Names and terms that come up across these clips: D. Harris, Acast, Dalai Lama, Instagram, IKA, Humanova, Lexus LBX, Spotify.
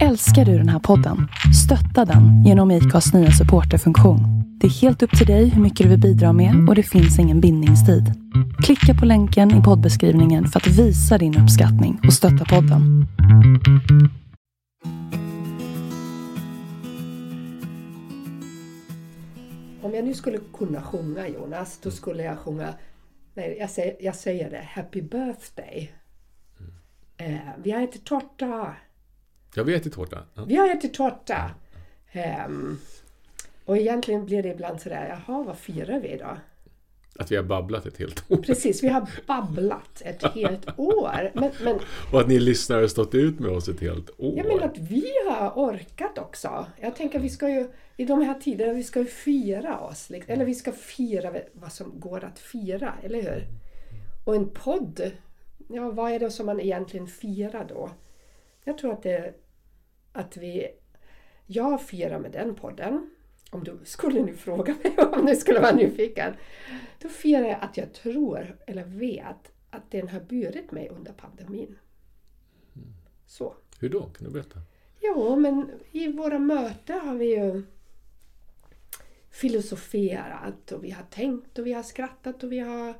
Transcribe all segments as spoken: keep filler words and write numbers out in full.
Älskar du den här podden? Stötta den genom I K As nya supporterfunktion. Det är helt upp till dig hur mycket du vill bidra med och det finns ingen bindningstid. Klicka på länken i poddbeskrivningen för att visa din uppskattning och stötta podden. Om jag nu skulle kunna sjunga, Jonas, då skulle jag sjunga... Nej, jag säger, jag säger det. Happy birthday. Mm. Eh, vi har ätit tårta. Ja, vi har ätit tårta. Ja. Vi har ätit tårta. Eh, och egentligen blir det ibland sådär, jaha, vad firar vi idag? Att vi har babblat ett helt år. Precis, vi har babblat ett helt år. Men, men, och att ni lyssnare har stått ut med oss ett helt år. Ja, men att vi har orkat också. Jag tänker att vi ska ju, i de här tiderna, vi ska ju fira oss. Liksom. Eller vi ska fira vad som går att fira, eller hur? Och en podd, ja, vad är det som man egentligen firar då? Jag tror att det, att vi, jag firar med den podden. Om du skulle nu fråga mig, om du skulle vara nyfiken. Då firar jag att jag tror eller vet att den har burit mig under pandemin. Så. Hur då? Kan du berätta? Jo, men i våra möten har vi ju filosoferat och vi har tänkt och vi har skrattat och vi har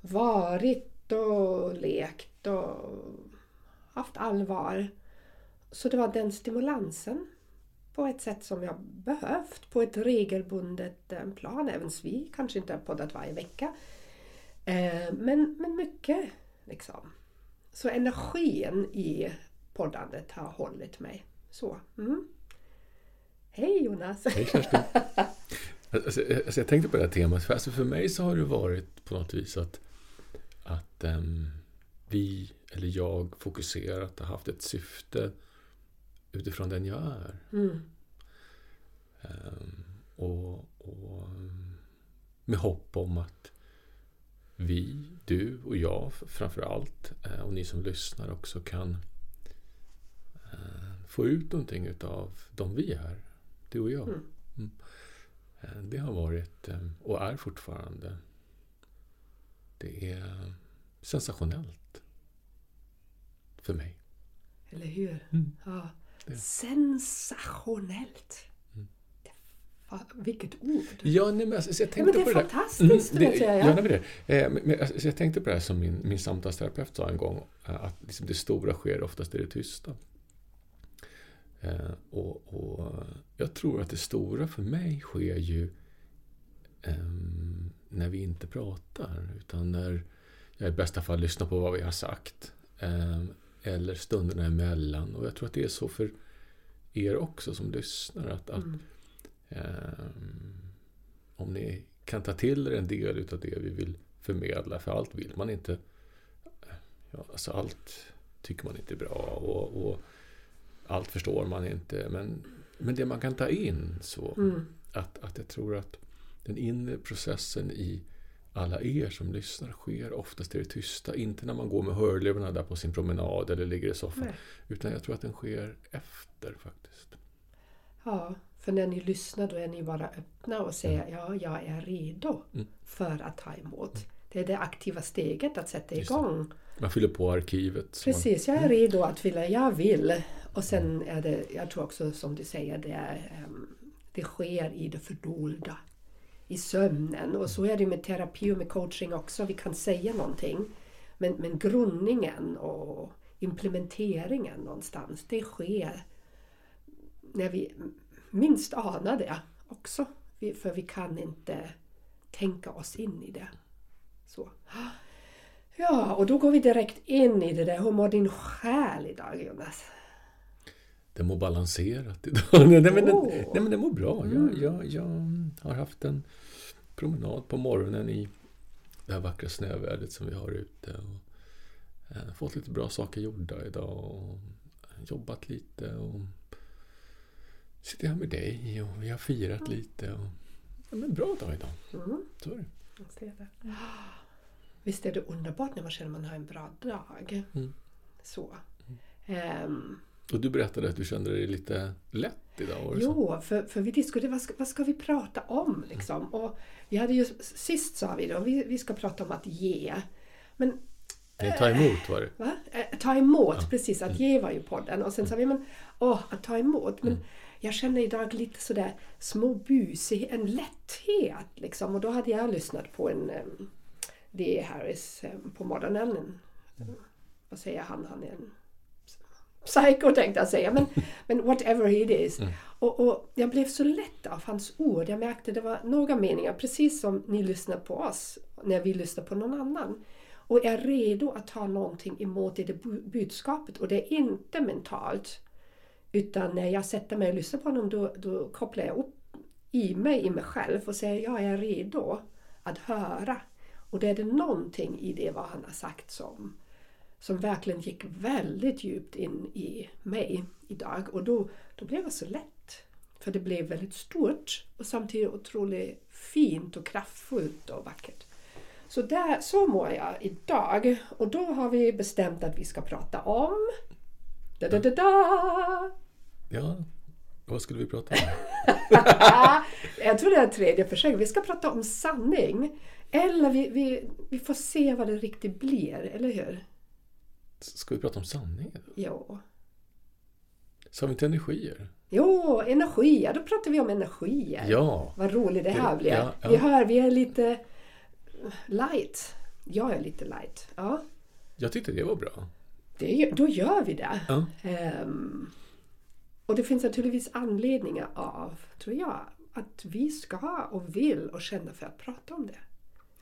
varit och lekt och haft allvar. Så det var den stimulansen. På ett sätt som jag behövt. På ett regelbundet plan. Även vi kanske inte har poddat varje vecka. Men, men mycket. Liksom. Så energin i poddandet har hållit mig. Så. Mm. Hej Jonas. Hej Kerstin. Alltså, alltså, jag tänkte på det här temat. För, alltså, för mig så har det varit på något vis att, att um, vi eller jag fokuserat och haft ett syfte. Utifrån den jag är. Mm. Um, och, och med hopp om att vi, du och jag framförallt och ni som lyssnar också kan uh, få ut någonting utav de vi är. Du och jag. Mm. Mm. Uh, det har varit um, och är fortfarande. Det är sensationellt. För mig. Eller hur? Mm. Ja. Det. Sensationellt. Mm. Ja, vilket ord. Ja, nej, men alltså, jag tänkte ja, men det på är det fantastiskt. Mm, det, jag, ja. Jag, nej, det. Eh, men, alltså, jag tänkte på det här som min, min samtalsterapeut sa en gång. Att liksom, det stora sker oftast i det tysta. Eh, och, och jag tror att det stora för mig sker ju eh, när vi inte pratar. Utan när jag i bästa fall lyssnar på vad vi har sagt. Eh, eller stunderna emellan. Och jag tror att det är så för er också som lyssnar. Att, att mm. eh, om ni kan ta till er en del utav det vi vill förmedla. För allt vill man inte. Ja, alltså allt tycker man inte är bra. Och, och allt förstår man inte. Men, men det man kan ta in så. Mm. Att, att jag tror att den inre processen i alla er som lyssnar sker oftast i det tysta. Inte när man går med hörlurarna där på sin promenad eller ligger i soffan. Nej. Utan jag tror att den sker efter faktiskt. Ja, för när ni lyssnar då är ni bara öppna och säger mm. ja, jag är redo mm. för att ta emot. Mm. Det är det aktiva steget att sätta Just igång. Det. Man fyller på arkivet. Precis, man... jag är redo att fylla, jag vill. Och sen är det, jag tror också som du säger, det, är, det sker i det fördolda. I sömnen. Och så är det med terapi och med coaching också. Vi kan säga någonting. Men, men grundningen och implementeringen någonstans. Det sker när vi minst anar det också. För vi kan inte tänka oss in i det. Så. Ja, och då går vi direkt in i det där. Hur mår din själ idag, Jonas? Det mår balanserat idag. nej, men det, oh. nej men det mår bra. Jag, jag, jag har haft en promenad på morgonen i det här vackra snövädret som vi har ute. Och, eh, fått lite bra saker gjorda idag. Och jobbat lite. Och sitter här med dig. Och vi har firat mm. lite. Och, ja, men bra dag idag. Mm. Så är det. Visst är det underbart när man känner att man har en bra dag. Mm. Så. Mm. Um, Och du berättade att du kände dig lite lätt idag. Jo, för, för vi diskuterade vad ska, vad ska vi prata om? Liksom? Mm. Och vi hade ju, sist sa vi då, vi, vi ska prata om att ge. Men Nej, ta emot var det. Va? Ta emot, ja. Precis. Att ge var ju podden. Och sen sa vi, men åh, att ta emot. Men mm. jag känner idag lite sådär småbusig, en lätthet liksom. Och då hade jag lyssnat på en um, D. Harris um, på morgonen. En, mm. Vad säger han? Han är en psycho, tänkte jag säga. Men, men whatever it is. Mm. Och, och jag blev så lätt av hans ord. Jag märkte det var några meningar. Precis som ni lyssnar på oss när vi lyssnar på någon annan. Och är redo att ta någonting emot i det budskapet. Och det är inte mentalt. Utan när jag sätter mig och lyssnar på honom. Då, då kopplar jag upp i mig, i mig själv. Och säger jag är redo att höra. Och det är det någonting i det vad han har sagt som... som verkligen gick väldigt djupt in i mig idag. Och då, då blev det så lätt. För det blev väldigt stort. Och samtidigt otroligt fint och kraftfullt och vackert. Så där, så mår jag idag. Och då har vi bestämt att vi ska prata om... Da, da, da, da. Ja, vad skulle vi prata om? Jag tror det är tredje försök. Vi ska prata om sanning. Eller vi, vi, vi får se vad det riktigt blir, eller hur? Ska vi prata om sanning? Ja. Sa vi inte energier? Jo, energier. Då pratar vi om energier. Ja. Vad roligt det här blir. Ja, ja. Vi hör, vi är lite light. Jag är lite light. Ja. Jag tyckte det var bra. Det, då gör vi det. Ja. Um, och det finns naturligtvis anledningar av, tror jag, att vi ska och vill och känner för att prata om det.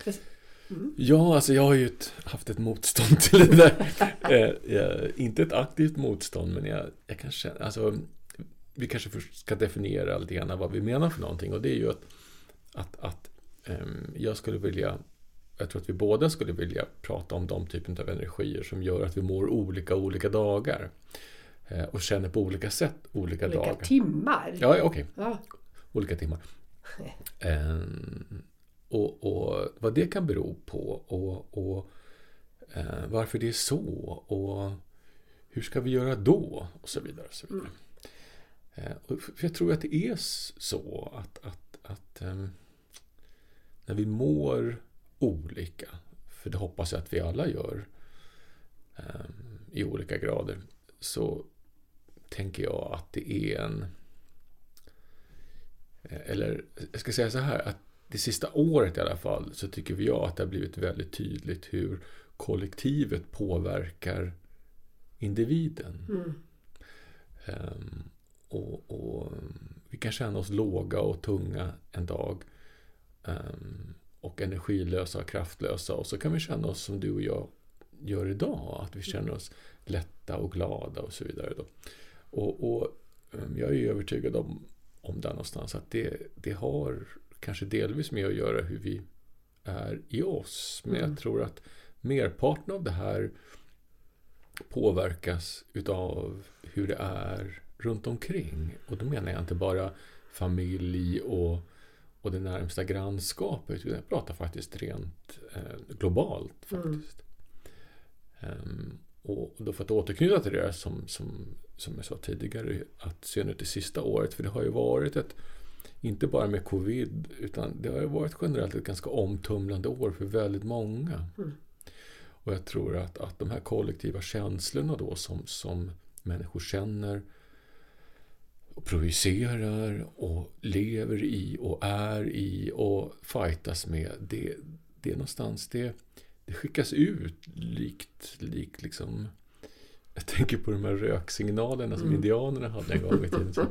För, Mm. Ja, alltså jag har ju ett, haft ett motstånd till det där. eh, eh, inte ett aktivt motstånd, men jag, jag kan känna, alltså, vi kanske först ska definiera lite grann vad vi menar för någonting. Och det är ju att, att, att eh, jag skulle vilja, jag tror att vi båda skulle vilja prata om de typen av energier som gör att vi mår olika olika dagar. Eh, och känner på olika sätt olika, olika dagar. Olika timmar. Ja, okej. Okay. Ah. Olika timmar. Eh, Och, och vad det kan bero på och, och eh, varför det är så och hur ska vi göra då och så vidare. Och så vidare. Mm. Eh, och för jag tror att det är så att, att, att eh, när vi mår olika, för det hoppas jag att vi alla gör eh, i olika grader, så tänker jag att det är en, eller jag ska säga så här, att det sista året i alla fall så tycker jag att det har blivit väldigt tydligt hur kollektivet påverkar individen. Mm. Um, och, och vi kan känna oss låga och tunga en dag um, och energilösa och kraftlösa, och så kan vi känna oss som du och jag gör idag, att vi känner oss lätta och glada och så vidare då. Och, och um, jag är övertygad om, om det någonstans att det, det har kanske delvis med att göra hur vi är i oss. Men mm. jag tror att merparten av det här påverkas utav hur det är runt omkring. Och då menar jag inte bara familj och, och det närmsta grannskapet. Jag pratar faktiskt rent eh, globalt faktiskt. Mm. Um, och då för att återknyta till det där som, som, som jag sa tidigare, att synnerhet det sista året, för det har ju varit ett, inte bara med covid, utan det har ju varit generellt ett ganska omtumlande år för väldigt många. Mm. Och jag tror att, att de här kollektiva känslorna då som, som människor känner och projicerar och lever i och är i och fightas med, det, det är någonstans det, det skickas ut likt, likt liksom... Jag tänker på de här röksignalerna som mm. indianerna hade en gång i tiden.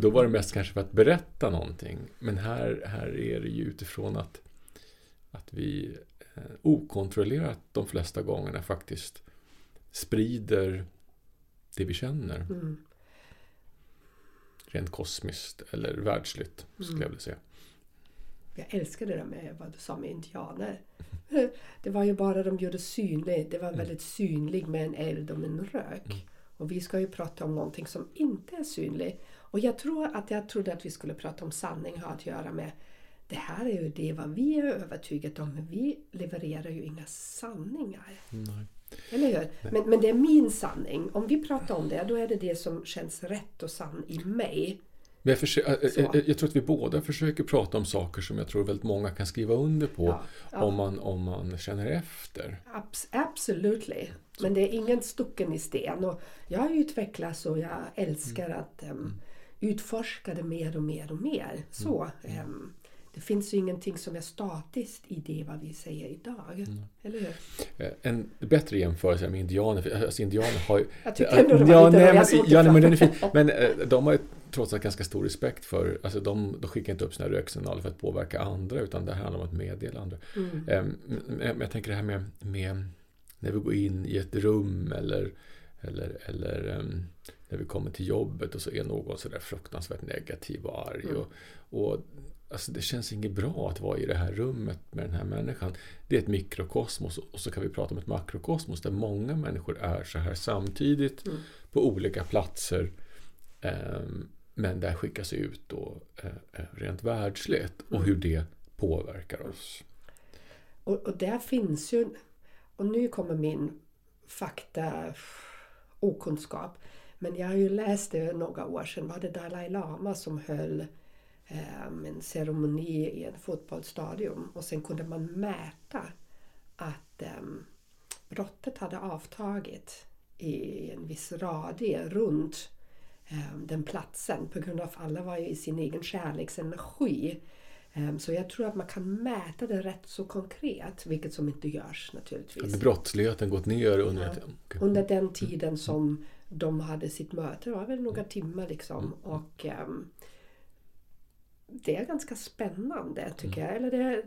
Då var det mest kanske för att berätta någonting. Men här, här är det ju utifrån att, att vi eh, okontrollerat de flesta gångerna faktiskt sprider det vi känner. Mm. Rent kosmiskt eller världsligt skulle mm. jag vilja säga. Jag älskar det där med vad du sa med indianer. Det var ju bara de gjorde synligt. Det var väldigt synligt med en eld och en rök. Och vi ska ju prata om någonting som inte är synligt. Och jag tror att jag trodde att vi skulle prata om sanning har att göra med. Det här är ju det vad vi är övertygade om. Men vi levererar ju inga sanningar. Nej. Eller hur? Men, men det är min sanning. Om vi pratar om det, då är det det som känns rätt och sann i mig. Jag, försöker, jag, jag tror att vi båda försöker prata om saker som jag tror väldigt många kan skriva under på ja, ja. Om, man, om man känner efter. Abs- absolut. Men det är ingen stucken i sten. Och jag utvecklas och jag älskar mm. att um, utforska det mer och mer och mer. Så, mm. um, det finns ju ingenting som är statiskt i det vad vi säger idag. Mm. Eller hur? En bättre jämförelse med indianer. Alltså indianer har ju... Jag tycker ändå det var lite röja sånt. Ja, nej, men den är fin. Men de har ju trots allt ganska stor respekt för... Alltså de, de skickar inte upp sina röksignaler för att påverka andra. Utan det handlar om att meddela andra. Mm. Um, men jag tänker det här med, med... När vi går in i ett rum eller... eller, eller um, när vi kommer till jobbet och så är någon sådär fruktansvärt negativ och arg. Mm. Och... och alltså det känns inget bra att vara i det här rummet med den här människan. Det är ett mikrokosmos och så kan vi prata om ett makrokosmos där många människor är så här samtidigt mm. på olika platser. Eh, men där skickas ut då, eh, rent världsligt och mm. hur det påverkar oss. Och, och där finns ju, och nu kommer min fakta okunskap. Men jag har ju läst det några år sedan, var det Dalai Lama som höll en ceremoni i en fotbollsstadion och sen kunde man mäta att um, brottet hade avtagit i en viss radie runt um, den platsen på grund av att alla var ju i sin egen kärleksenergi. Um, så jag tror att man kan mäta det rätt så konkret, vilket som inte görs naturligtvis. Hade brottsligheten gått ner under, ja. okay. under den tiden som mm. de hade sitt möte, det var väl några timmar liksom mm. och um, det är ganska spännande tycker mm. jag. Eller det, är,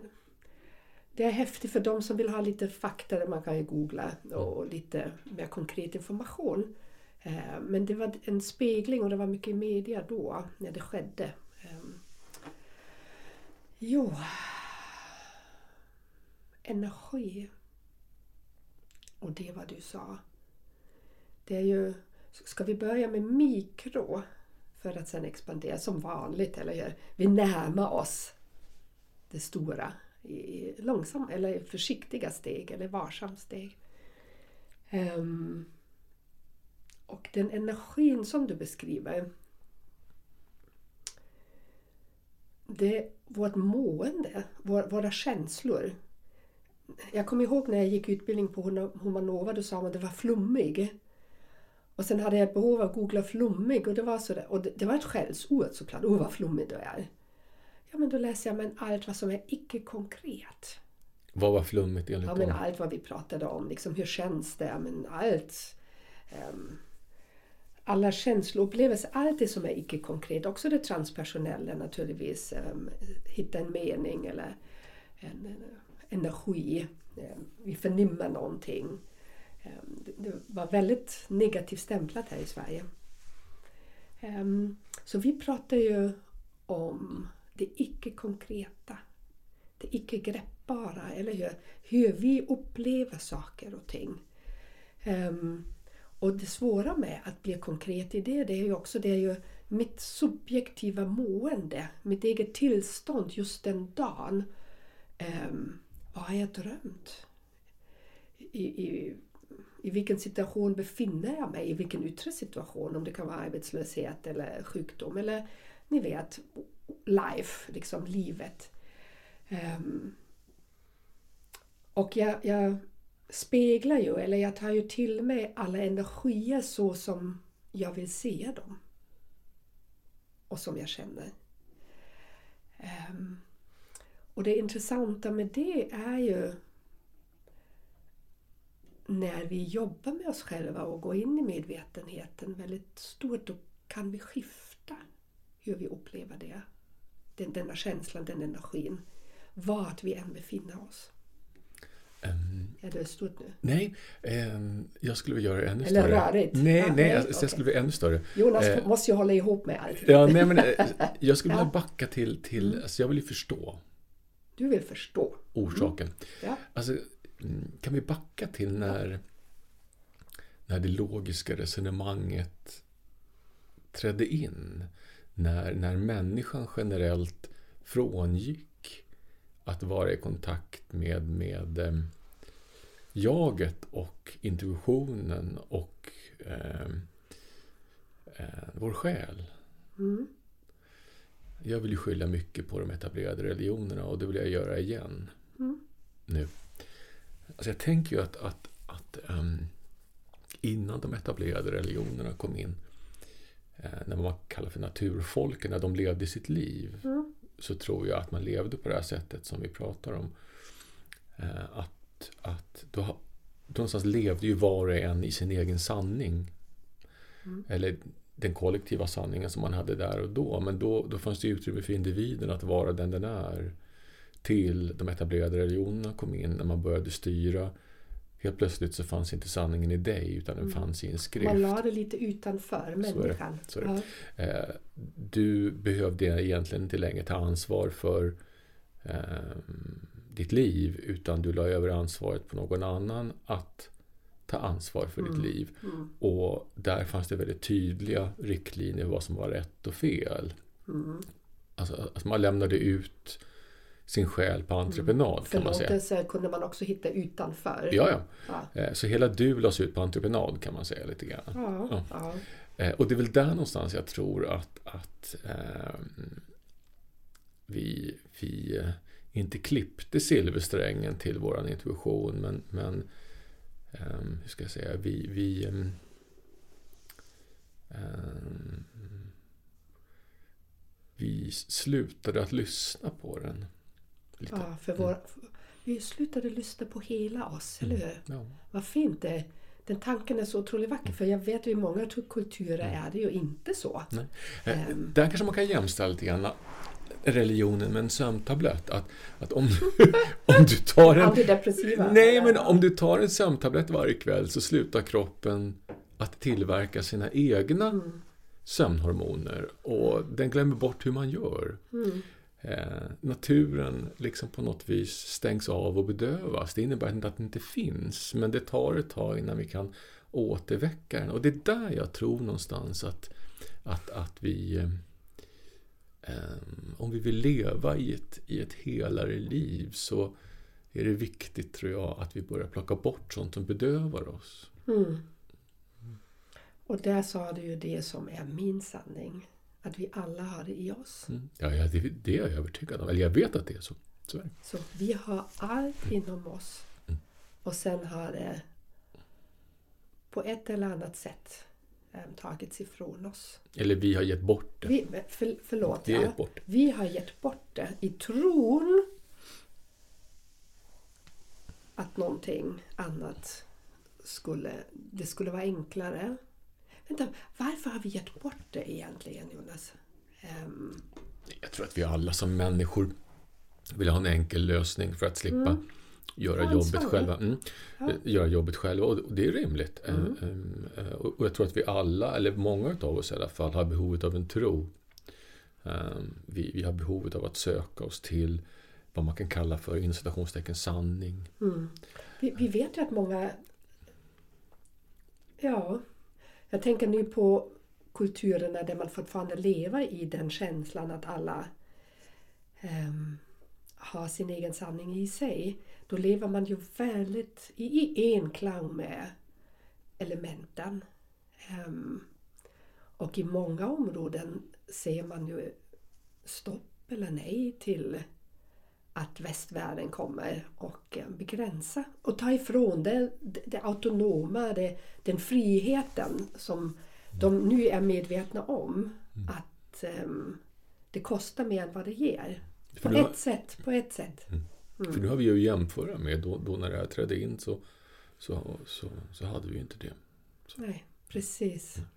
det är häftigt för de som vill ha lite fakta där man kan ju googla och mm. lite mer konkret information. Eh, men det var en spegling och det var mycket i media då när det skedde. Eh, jo. Energi. Och det vad du sa. Det är ju, ska vi börja med mikro? För att sen expandera som vanligt, eller hur? Vi närmar oss det stora i långsam eller försiktiga steg eller varsamt steg. Um, och den energin som du beskriver, det är vårt mående, vår, våra känslor. Jag kommer ihåg när jag gick utbildning på Humanova, då sa man att det var flummig. Och sen hade jag behov av att googla flummig och det var, sådär, och det, det var ett skällsord såklart. Åh, oh, vad flummig du är. Ja, men då läser jag men allt vad som är icke-konkret. Vad var flummigt enligt dig? Ja, men allt vad vi pratade om. Liksom, hur känns det? Ja, men allt. Um, alla känsloupplevelser. Allt det som är icke-konkret. Också det transpersonella naturligtvis. Um, hitta en mening eller en, en energi. Um, vi förnimmer någonting. Det var väldigt negativt stämplat här i Sverige. Så vi pratar ju om det icke-konkreta, det icke-greppbara, eller hur, hur vi upplever saker och ting. Och det svåra med att bli konkret i det, det är ju också det är ju mitt subjektiva mående, mitt eget tillstånd just den dagen. Vad har jag drömt? I... i I vilken situation befinner jag mig? I vilken yttre situation? Om det kan vara arbetslöshet eller sjukdom. Eller ni vet, life, liksom livet. Um, och jag, jag speglar ju, eller jag tar ju till mig alla energier så som jag vill se dem. Och som jag känner. Um, och det intressanta med det är ju när vi jobbar med oss själva och går in i medvetenheten väldigt stort, då kan vi skifta hur vi upplever det. Den, denna känslan, den energin. Vart vi än befinner oss. Um, är det stort nu? Nej, um, jag skulle vilja göra det ännu Eller större. Eller rörigt? Nej, ah, nej jag, okay. jag skulle vilja ännu större. Jonas uh, måste ju hålla ihop med allt. Ja, nej, men, jag skulle vilja backa till, till mm. alltså jag vill ju förstå. Du vill förstå. Orsaken. Mm. Ja. Alltså, kan vi backa till när, när det logiska resonemanget trädde in? När, när människan generellt frångick att vara i kontakt med, med eh, jaget och intuitionen och eh, eh, vår själ. Mm. jag vill ju skylla mycket på de etablerade religionerna, och det vill jag göra igen mm. nu. Alltså jag tänker ju att, att, att um, innan de etablerade religionerna kom in, eh, när man kallar för naturfolken, när de levde sitt liv mm. så tror jag att man levde på det här sättet som vi pratar om. Eh, att, att då, då någonstans levde ju var och en i sin egen sanning. Mm. Eller den kollektiva sanningen som man hade där och då. Men då, då fanns det utrymme för individen att vara den den är. Till de etablerade religionerna kom in, när man började styra. Helt plötsligt så fanns inte sanningen i dig, utan den mm. fanns i en skrift. Man lade lite utanför människan. Så är det. Så är det. Eh, du behövde egentligen inte längre ta ansvar för eh, ditt liv, utan du la över ansvaret på någon annan att ta ansvar för mm. ditt liv. Mm. Och där fanns det väldigt tydliga riktlinjer vad som var rätt och fel. Mm. Alltså att man lämnade ut sin själ på entreprenad mm. kan man säga. Förlåtelse kunde man också hitta utanför. Ja, ja. Så hela du lades ut på entreprenad kan man säga lite grann. Ja, ja. Ja. Och det är väl där någonstans jag tror att, att eh, vi, vi inte klippte silversträngen till våran intuition, men, men eh, hur ska jag säga, vi, vi eh, vi slutade att lyssna på den. Lite. Ja, för vår, vi slutade lyssna på hela oss, mm. eller hur? Ja. Vad fint det. Den tanken är så otroligt vacker, för jag vet ju i många kulturer mm. är det ju inte så. Nej. Um. Där kanske man kan jämställa lite grann religionen med en sömntablett. Att, att om, om du tar en... Antidepressiva. Nej, men om du tar en sömntablett varje kväll så slutar kroppen att tillverka sina egna mm. sömnhormoner, och den glömmer bort hur man gör. Mm. Eh, naturen liksom på något vis stängs av och bedövas. Det innebär inte att den inte finns, men det tar ett tag innan vi kan återväcka den. Och det är där jag tror någonstans att, att, att vi eh, om vi vill leva i ett, i ett helare liv, så är det viktigt, tror jag, att vi börjar plocka bort sånt som bedövar oss. Mm. Och där sa du ju det som är min sanning. Att vi alla har det i oss. Mm. Ja, ja det, det är jag övertygad om. Eller jag vet att det är så. Så, är det. Så vi har allt mm. inom oss. Mm. Och sen har det på ett eller annat sätt äm, tagits ifrån oss. Eller vi har gett bort det. Vi, för, förlåt, vi, ja, bort. Vi har gett bort det i tron att någonting annat skulle, det skulle vara enklare. Vänta, varför har vi gett bort det egentligen, Jonas? Um... Jag tror att vi alla som människor vill ha en enkel lösning för att slippa mm. göra, ja, jobbet själva. Mm. Ja. göra jobbet själva. Och det är rimligt. Mm. Um, och jag tror att vi alla, eller många av oss i alla fall, har behovet av en tro. Um, vi, vi har behovet av att söka oss till vad man kan kalla för innovationstecken sanning. Mm. Vi, vi vet ju att många... Ja... Jag tänker nu på kulturerna där man fortfarande lever i den känslan att alla um, har sin egen sanning i sig. Då lever man ju väldigt i enklang med elementen. Um, och i många områden ser man ju stopp eller nej till att västvärlden kommer och begränsa och ta ifrån det, det autonoma, det, den friheten som mm. de nu är medvetna om mm. att um, det kostar mer än vad det ger. På ett, har... sätt, på ett sätt. Mm. Mm. För nu har vi ju jämfört med då, då när det här trädde in så, så, så, så hade vi ju inte det. Så. Nej, precis. Mm.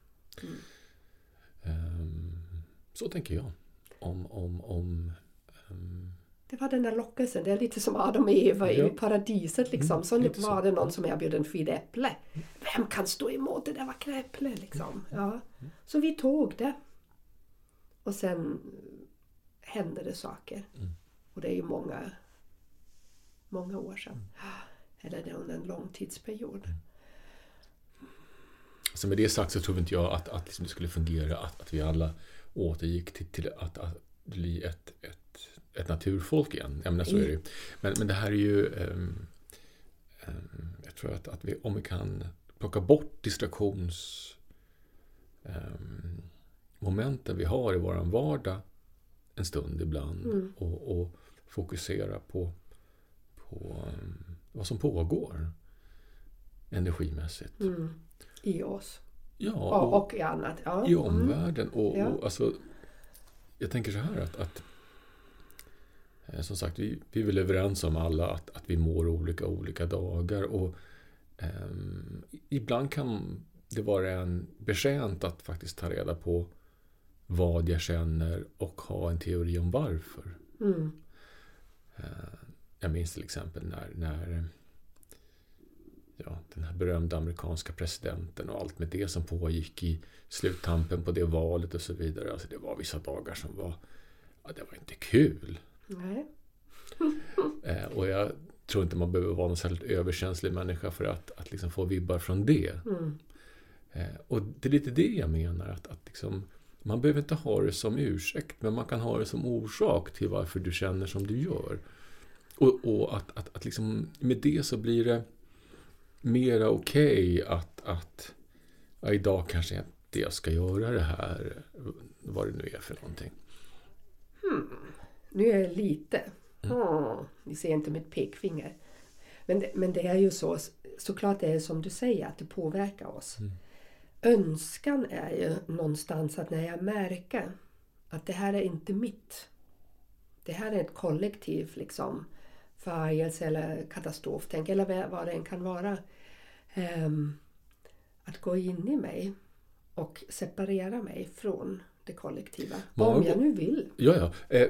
Mm. Um, så tänker jag. Om... om, om um, Det var den där lockelsen. Det är lite som Adam och Eva ja. i paradiset. Liksom. Mm, så nu var det någon som erbjöd en frid äpple. Vem kan stå emot det där vackra äpple? Liksom. Ja. Så vi tog det. Och sen hände det saker. Mm. Och det är ju många, många år sedan. Eller det är under en lång tidsperiod. Mm. Så med det sagt så tror inte jag att, att liksom det skulle fungera att, att vi alla återgick till, till att, att bli ett, ett ett naturfolk igen. Jag menar, så är det ju. Men, men det här är ju um, um, jag tror att, att vi, om vi kan plocka bort distraktionsmomenten um, vi har i våran vardag en stund ibland mm. och, och fokusera på, på vad som pågår energimässigt. Mm. I oss. Ja, och, och i annat. Ja. I omvärlden. Och, ja. och, alltså, jag tänker så här att, att som sagt, vi, vi är väl överens om alla att, att vi mår olika olika dagar och eh, ibland kan det vara en betjänt att faktiskt ta reda på vad jag känner och ha en teori om varför. Mm. Eh, jag minns till exempel när, när ja, den här berömda amerikanska presidenten och allt med det som pågick i sluttampen på det valet och så vidare. Alltså det var vissa dagar som var, ja, det var inte kul. Nej. eh, och jag tror inte man behöver vara någon särskilt överkänslig människa för att, att liksom få vibbar från det. Mm. Eh, och det är lite det jag menar. Att, att liksom, man behöver inte ha det som ursäkt, men man kan ha det som orsak till varför du känner som du gör. Och, och att, att, att liksom, med det så blir det mera okej okay att, att ja, idag kanske inte jag ska göra det här, vad det nu är för någonting. Hmm. Nu är jag lite. Mm. Oh, ni ser inte mitt pekfinger. Men det, men det är ju så, såklart det är som du säger att det påverkar oss. Mm. Önskan är ju någonstans att när jag märker att det här är inte mitt. Det här är ett kollektiv liksom. Förargelse eller katastroftänk eller vad det än kan vara. Um, att gå in i mig och separera mig från det kollektiva. Många om jag nu vill. Ja, ja. Eh,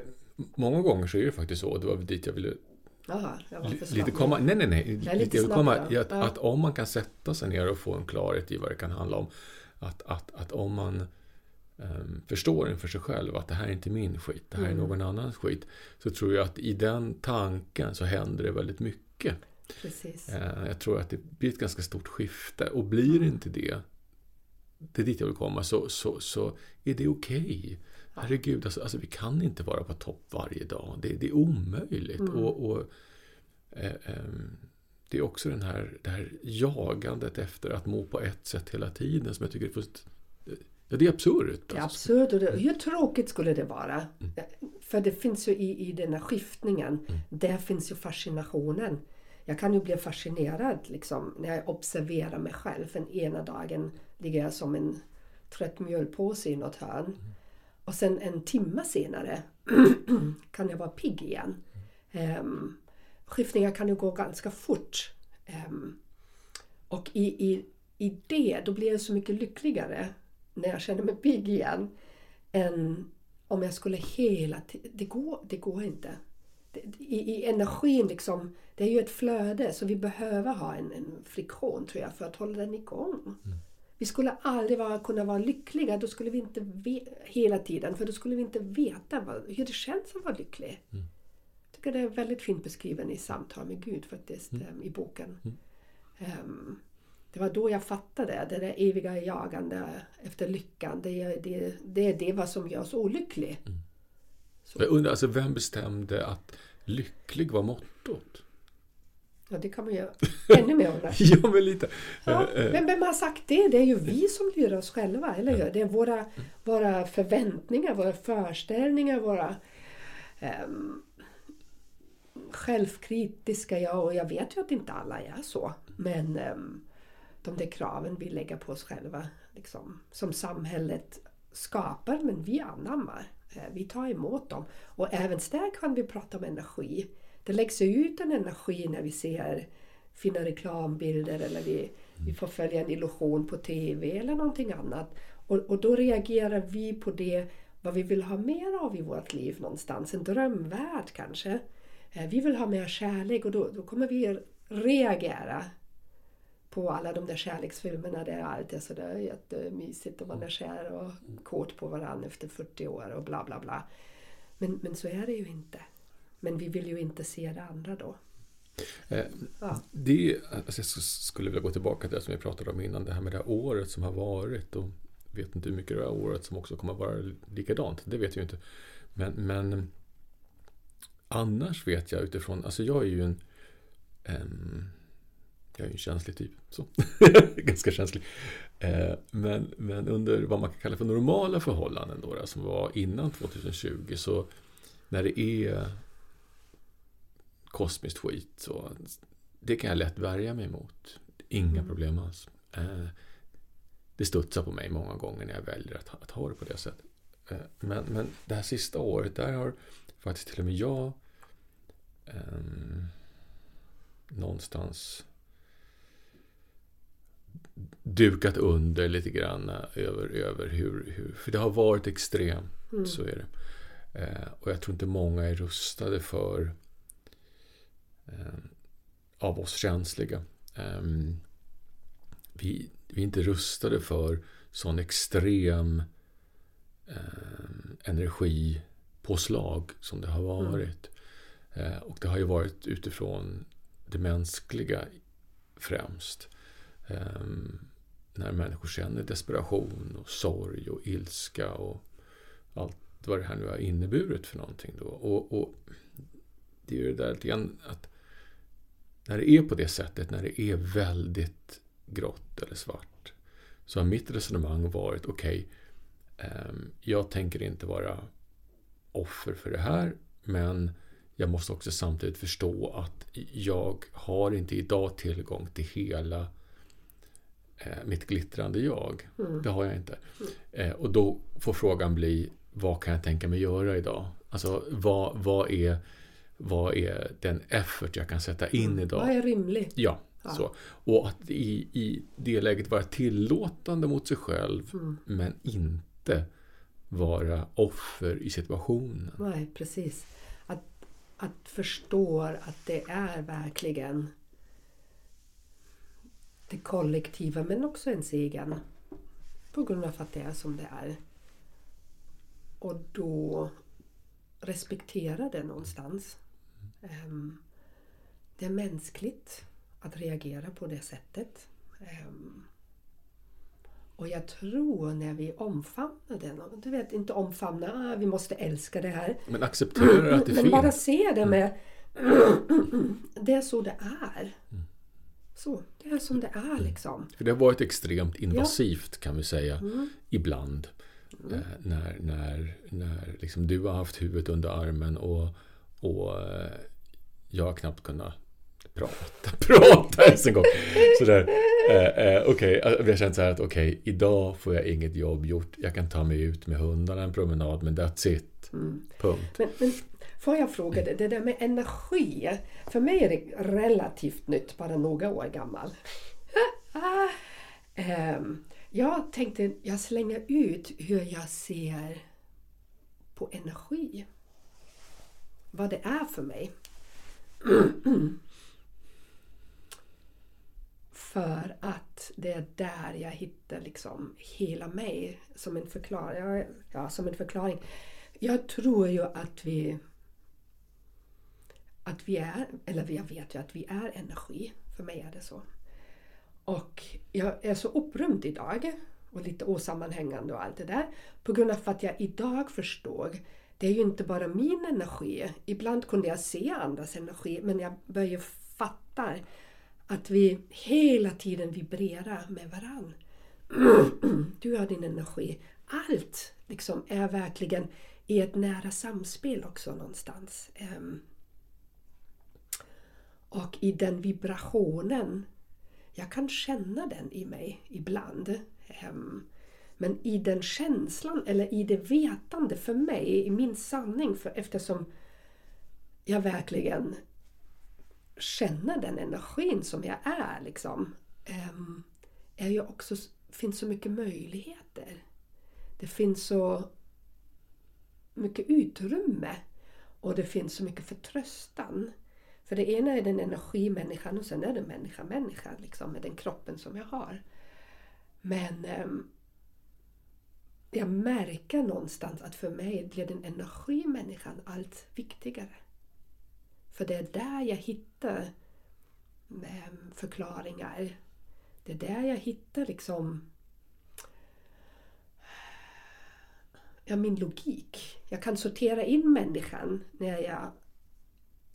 många gånger så är det faktiskt så. Det var dit jag ville Aha, jag var lite komma. Nej, nej, nej. Lite lite jag vill komma, att, att om man kan sätta sig ner och få en klarhet i vad det kan handla om. Att, att, att om man um, förstår inför sig själv att det här är inte min skit, det här mm. är någon annans skit, så tror jag att i den tanken så händer det väldigt mycket. Precis. Uh, jag tror att det blir ett ganska stort skifte och blir mm. inte det, det är dit jag vill komma, så, så, så är det okej. Okay. Ja. Herregud, alltså, alltså vi kan inte vara på topp varje dag, det, det är omöjligt mm. och, och eh, eh, det är också den här, det här jagandet efter att må på ett sätt hela tiden som jag tycker är först. Ja, det är absurt. Det är absurt och det, hur tråkigt skulle det vara? Mm. För det finns ju i, i den här skiftningen, mm. där finns ju fascinationen. Jag kan ju bli fascinerad liksom, när jag observerar mig själv. Den ena dagen ligger jag som en trött mjölpåse i något hörn. Mm. Och sen en timme senare kan jag vara pigg igen. Mm. Um, skiftningar kan ju gå ganska fort. Um, och i, i, i det, då blir jag så mycket lyckligare när jag känner mig pigg igen. Än om jag skulle hela tiden. Det går, det går inte. I, i energin liksom, det är ju ett flöde så vi behöver ha en, en friktion tror jag för att hålla den igång. Mm. Vi skulle aldrig vara, kunna vara lyckliga, då skulle vi inte ve- hela tiden, för då skulle vi inte veta vad, hur det känns att vara lycklig. Mm. Jag tycker det är väldigt fint beskriven i Samtal med Gud faktiskt, mm. um, i boken. Mm. Um, det var då jag fattade det där eviga jagande efter lyckan, det är det, det, det var som gör oss olycklig. Mm. Jag undrar, alltså, vem bestämde att lycklig var mottot? Ja, det kan man göra ännu mer om det. Ja, men lite. Ja, men vem har sagt det? Det är ju vi som lurar oss själva, eller hur? Det är våra, våra förväntningar, våra föreställningar, våra um, självkritiska. Ja, och jag vet ju att inte alla är så, men um, de där kraven vi lägger på oss själva, liksom, som samhället skapar, men vi anammar. Vi tar emot dem. Och även där kan vi prata om energi. Det läggs ut en energi när vi ser fina reklambilder eller vi, mm. vi får följa en illusion på tv eller någonting annat. Och, och då reagerar vi på det vad vi vill ha mer av i vårt liv någonstans. En drömvärld kanske. Vi vill ha mer kärlek och då, då kommer vi reagera på alla de där kärleksfilmerna där allt är sådär jättemysigt och man är kär och kåt på varandra efter fyrtio år och bla bla bla. Men, men så är det ju inte. Men vi vill ju inte se det andra då. Eh, ja. det, alltså jag skulle vilja gå tillbaka till det som vi pratade om innan, det här med det här året som har varit och vet inte hur mycket det här året som också kommer vara likadant, det vet jag ju inte. Men, men annars vet jag utifrån, alltså jag är ju en... en Jag är en känslig typ, så. Ganska känslig. Eh, men, men under vad man kan kalla för normala förhållanden då, som var innan tjugohundratjugo, så när det är kosmiskt skit, så det kan jag lätt värja mig mot. Inga mm. problem alls. Eh, det studsar på mig många gånger när jag väljer att, att ha det på det sättet. Eh, men, men det här sista året, där har faktiskt till och med jag eh, någonstans dukat under lite grann över, över hur, hur, för det har varit extremt, mm. så är det. Eh, och jag tror inte många är rustade för eh, av oss känsliga. Eh, vi, vi är inte rustade för sån extrem eh, energipåslag som det har varit. Mm. Eh, och det har ju varit utifrån det mänskliga främst. Um, när människor känner desperation och sorg och ilska och allt vad det här nu har inneburit för någonting då. Och, och det är ju det där lite grann att när det är på det sättet, när det är väldigt grått eller svart, så har mitt resonemang varit okej, okay, um, jag tänker inte vara offer för det här, men jag måste också samtidigt förstå att jag har inte idag tillgång till hela mitt glittrande jag. Mm. Det har jag inte. Mm. Eh, och då får frågan bli, vad kan jag tänka mig göra idag? Alltså, vad, vad, är, vad är den effort jag kan sätta in idag? Vad är rimligt? Ja, ja. Så. Och att i, i det läget vara tillåtande mot sig själv, mm. men inte vara offer i situationen. Nej, precis. Att, att förstå att det är verkligen det kollektiva, men också ens egen, på grund av att det är som det är, och då respektera det någonstans. Um, det är mänskligt att reagera på det sättet, um, och jag tror när vi omfamnar den, du vet, inte omfamna, ah, vi måste älska det här, men acceptera att det är fel, men bara se det med det är så det är. Så, det är som det är liksom. För det har varit extremt invasivt, ja. Kan vi säga, mm. ibland. Mm. Eh, när när, när liksom du har haft huvudet under armen och, och eh, jag har knappt kunnat prata, prata ens en gång. Sådär, eh, eh, okej, okay. Vi har känt så här att okej, okay, idag får jag inget jobb gjort. Jag kan ta mig ut med hundarna en promenad, men that's it. Mm. Punkt. Men, men... Får jag fråga dig, det där med energi, för mig är det relativt nytt, bara några år gammal. Jag tänkte, jag slänger ut hur jag ser på energi. Vad det är för mig. För att det är där jag hittar liksom hela mig, som en förklaring. Ja, som en förklaring. Jag tror ju att vi... Att vi är, eller jag vet ju att vi är energi. För mig är det så. Och jag är så upprymd idag. Och lite osammanhängande och allt det där. På grund av att jag idag förstår. Det är ju inte bara min energi. Ibland kunde jag se andras energi. Men jag börjar fatta. Att vi hela tiden vibrerar med varann. Du har din energi. Allt liksom är verkligen i ett nära samspel också någonstans. Och i den vibrationen, jag kan känna den i mig ibland. Men i den känslan, eller i det vetande för mig, i min sanning, för eftersom jag verkligen känner den energin som jag är, liksom, är ju också, finns så mycket möjligheter. Det finns så mycket utrymme och det finns så mycket förtröstan. För det ena är den energimänniskan och sen är det människa-människa liksom, med den kroppen som jag har. Men eh, jag märker någonstans att för mig blir den energimänniskan allt viktigare. För det är där jag hittar eh, förklaringar. Det är där jag hittar liksom, ja, min logik. Jag kan sortera in människan när jag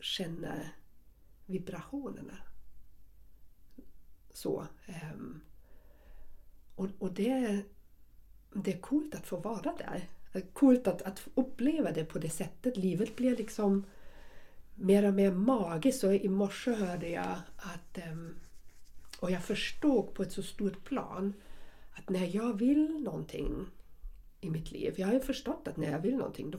känner vibrationerna. Så. Um, och och det, det är coolt att få vara där. Coolt att, att uppleva det på det sättet. Livet blir liksom mer och mer magiskt. Och i morse hörde jag att... Um, och jag förstod på ett så stort plan att när jag vill någonting i mitt liv. Jag har ju förstått att när jag vill någonting då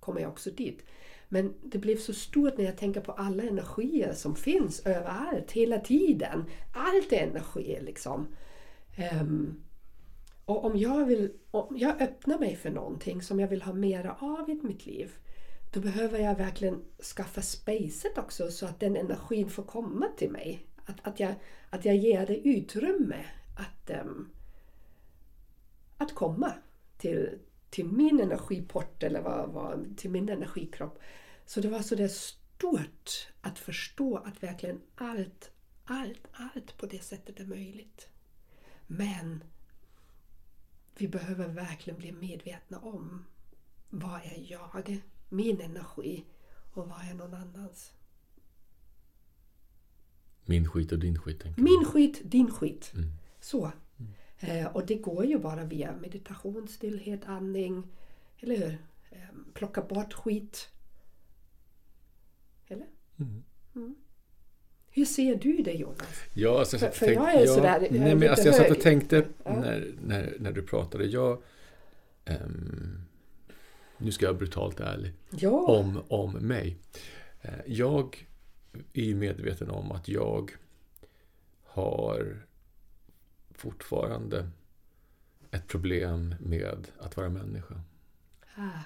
kommer jag också dit. Men det blev så stort när jag tänker på alla energier som finns överallt, hela tiden. Allt är energi liksom. Um, och om jag vill, om jag öppnar mig för någonting som jag vill ha mera av i mitt liv, då behöver jag verkligen skaffa spacet också så att den energin får komma till mig. Att, att, jag, att jag ger det utrymme att, um, att komma till till min energiport eller vad, vad, till min energikropp. Så det var så där stort att förstå att verkligen allt, allt, allt på det sättet är möjligt. Men vi behöver verkligen bli medvetna om vad är jag, min energi och vad är någon annans. Min skit och din skit. Min skit, din skit. Mm. Så. Och det går ju bara via meditation, stillhet, andning, eller hur? Plocka bort skit. Eller? Mm. Mm. Hur ser du det, Jonas? Ja, alltså, för, för tänk, jag är ja, sådär nej, men lite alltså, jag satt och tänkte ja. när, när, när du pratade. Jag, um, nu ska jag brutalt ärlig ja. om, om mig. Jag är medveten om att jag har... fortfarande ett problem med att vara människa. Ah.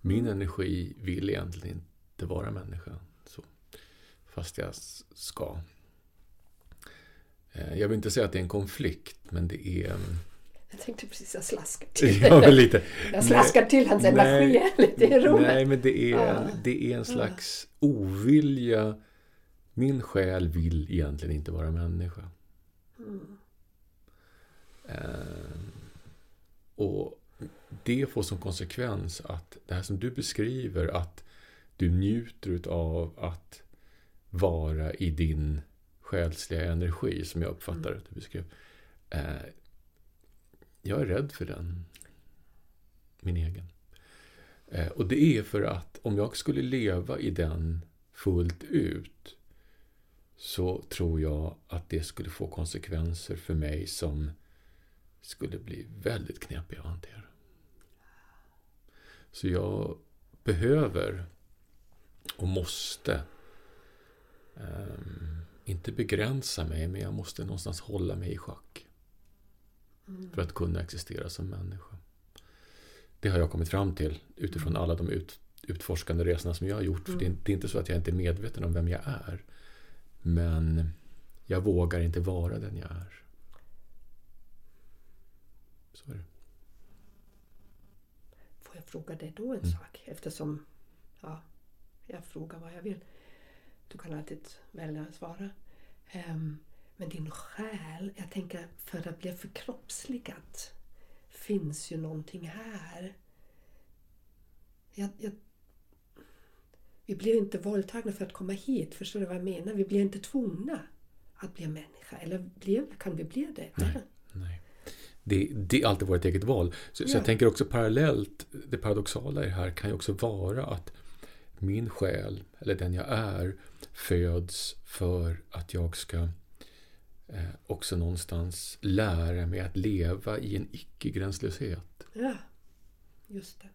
Min energi vill egentligen inte vara människa. Så. Fast jag ska. Jag vill inte säga att det är en konflikt, men det är... Jag tänkte precis att slaskar till. Ja, lite. Jag slaskar nej, till hans energi lite i rummet. Nej, men det är, ah. det är en slags ah. ovilja. Min själ vill egentligen inte vara människa. Mm. Uh, och det får som konsekvens att det här som du beskriver, att du njuter av att vara i din själsliga energi, som jag uppfattar mm. att du beskrev. Uh, jag är rädd för den, min egen. Uh, och det är för att om jag skulle leva i den fullt ut, så tror jag att det skulle få konsekvenser för mig som skulle bli väldigt knepiga att hantera. Så jag behöver och måste um, inte begränsa mig, men jag måste någonstans hålla mig i schack mm. för att kunna existera som människa. Det har jag kommit fram till utifrån alla de ut, utforskande resorna som jag har gjort. Mm. För det är, det är inte så att jag inte är medveten om vem jag är. Men jag vågar inte vara den jag är. Så är det. Får jag fråga dig då en mm. sak? Eftersom ja, jag frågar vad jag vill. Du kan alltid välja att svara. Um, men din själ, jag tänker för att bli förkroppsligat, finns ju någonting här. Jag... jag Vi blir inte våldtagna för att komma hit. Förstår du vad jag menar? Vi blir inte tvungna att bli människa. Eller bli, kan vi bli det? Nej, nej. Det, det är alltid vårt eget val. Så, ja. så jag tänker också parallellt, det paradoxala i det här kan ju också vara att min själ, eller den jag är, föds för att jag ska eh, också någonstans lära mig att leva i en icke-gränslöshet. Ja, just det.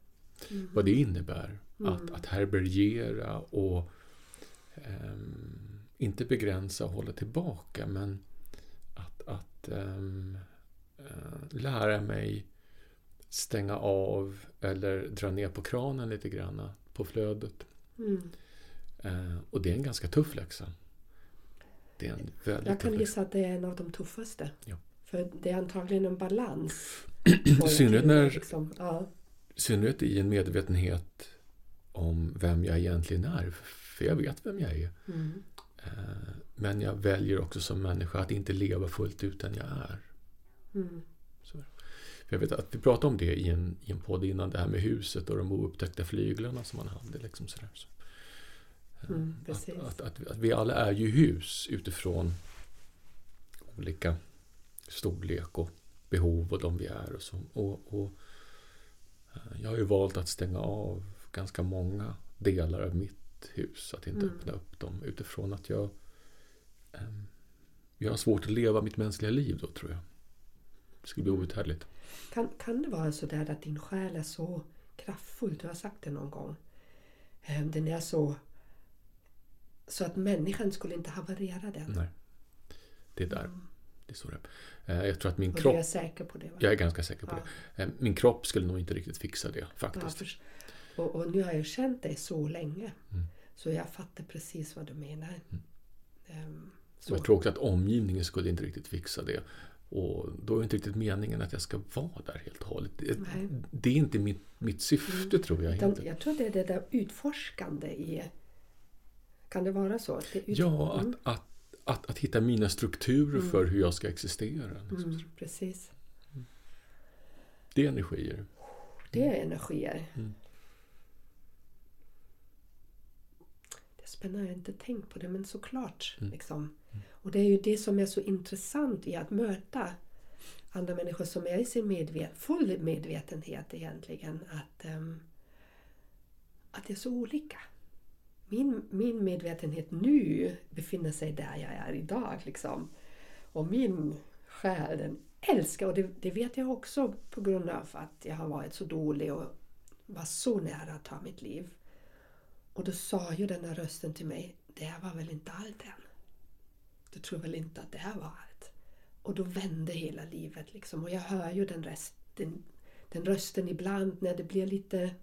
Mm. Vad det innebär mm. att, att härbärgera och um, inte begränsa och hålla tillbaka, men att, att um, uh, lära mig stänga av eller dra ner på kranen lite grann på flödet mm. uh, och det är en ganska tuff läxa. Det är en väldigt jag kan gissa att det är en av de tuffaste ja. För det är antagligen en balans i synnerhet när liksom. Ja. I synnerhet i en medvetenhet om vem jag egentligen är. För jag vet vem jag är. Mm. Men jag väljer också som människa att inte leva fullt ut den jag är. Mm. Så. För jag vet att vi pratade om det i en, i en podd innan. Det här med huset och de oupptäckta flyglarna som man hade. Liksom sådär. Så. Mm, att, att, att, att vi alla är ju hus utifrån olika storlek och behov och de vi är och så. Och, och jag har ju valt att stänga av ganska många delar av mitt hus, att inte mm. öppna upp dem, utifrån att jag um, jag har svårt att leva mitt mänskliga liv då, tror jag. Det skulle bli outhärdligt. Kan, kan det vara så där att din själ är så kraftfull, du har sagt det någon gång, den är så så att människan skulle inte haverera den? Nej, det är där. Mm. Det är så det är. Jag tror att min kropp... Och du är säker på det, va? Jag är ganska säker på ja. det. Min kropp skulle nog inte riktigt fixa det, faktiskt. Ja, för, och, och nu har jag känt dig så länge. Mm. Så jag fattar precis vad du menar. Mm. Så. Jag tror också att omgivningen skulle inte riktigt fixa det. Och då är det inte riktigt meningen att jag ska vara där helt och hållet. Det, det är inte mitt, mitt syfte, mm. tror jag. Utan, jag tror det är det där utforskande i... Kan det vara så? Att det ut... Ja, att, mm. att, att, att hitta mina strukturer mm. för hur jag ska existera. Liksom. Mm, precis. Mm. Det är energier. Det är energier. Mm. Det är spännande, jag har inte tänkt på det, men såklart. Mm. Liksom. Mm. Och det är ju det som är så intressant i att möta andra människor som är i sin medvet- full medvetenhet egentligen. Att, um, att det är så olika. Min, min medvetenhet nu befinner sig där jag är idag. Liksom. Och min själ, den älskar. Och det, det vet jag också på grund av att jag har varit så dålig och var så nära att ta mitt liv. Och då sa ju den här rösten till mig, det här var väl inte allt än. Du tror väl inte att det här var allt. Och då vände hela livet. Liksom. Och jag hör ju den, rest, den, den rösten ibland när det blir lite...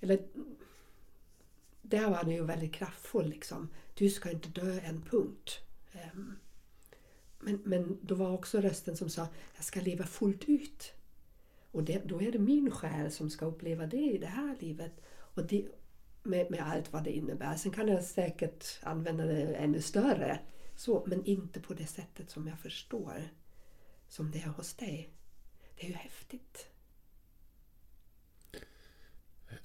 eller, där var den ju väldigt kraftfull. Liksom. Du ska inte dö, en punkt. Um, men, men då var också rösten som sa, jag ska leva fullt ut. Och det, då är det min själ som ska uppleva det i det här livet. Och det, med, med allt vad det innebär. Sen kan jag säkert använda det ännu större. Så, men inte på det sättet som jag förstår. Som det är hos dig. Det är ju häftigt.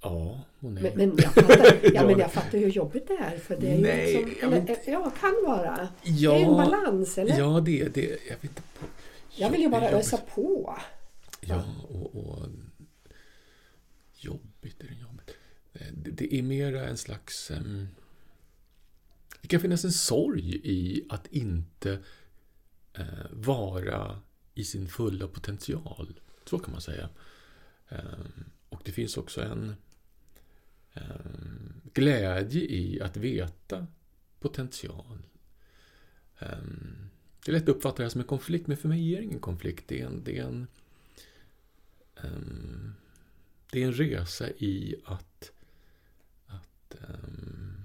Ja, och nej. Men, men, jag fattar, ja, men jag fattar hur jobbigt det är. För det är nej, ju liksom, eller, ja, kan vara. Ja, det är en balans, eller? Ja, det är det. Jag vet inte på. Jag vill ju bara ösa på. Ja, och, och jobbigt är det jobbigt. Det, det är mera en slags... Um, det kan finnas en sorg i att inte uh, vara i sin fulla potential. Så kan man säga. Um, Och det finns också en, en glädje i att veta potential. Um, det är lätt att uppfatta det här som en konflikt, men för mig är det ingen konflikt. Det är en, det är en, um, det är en resa i att, att um,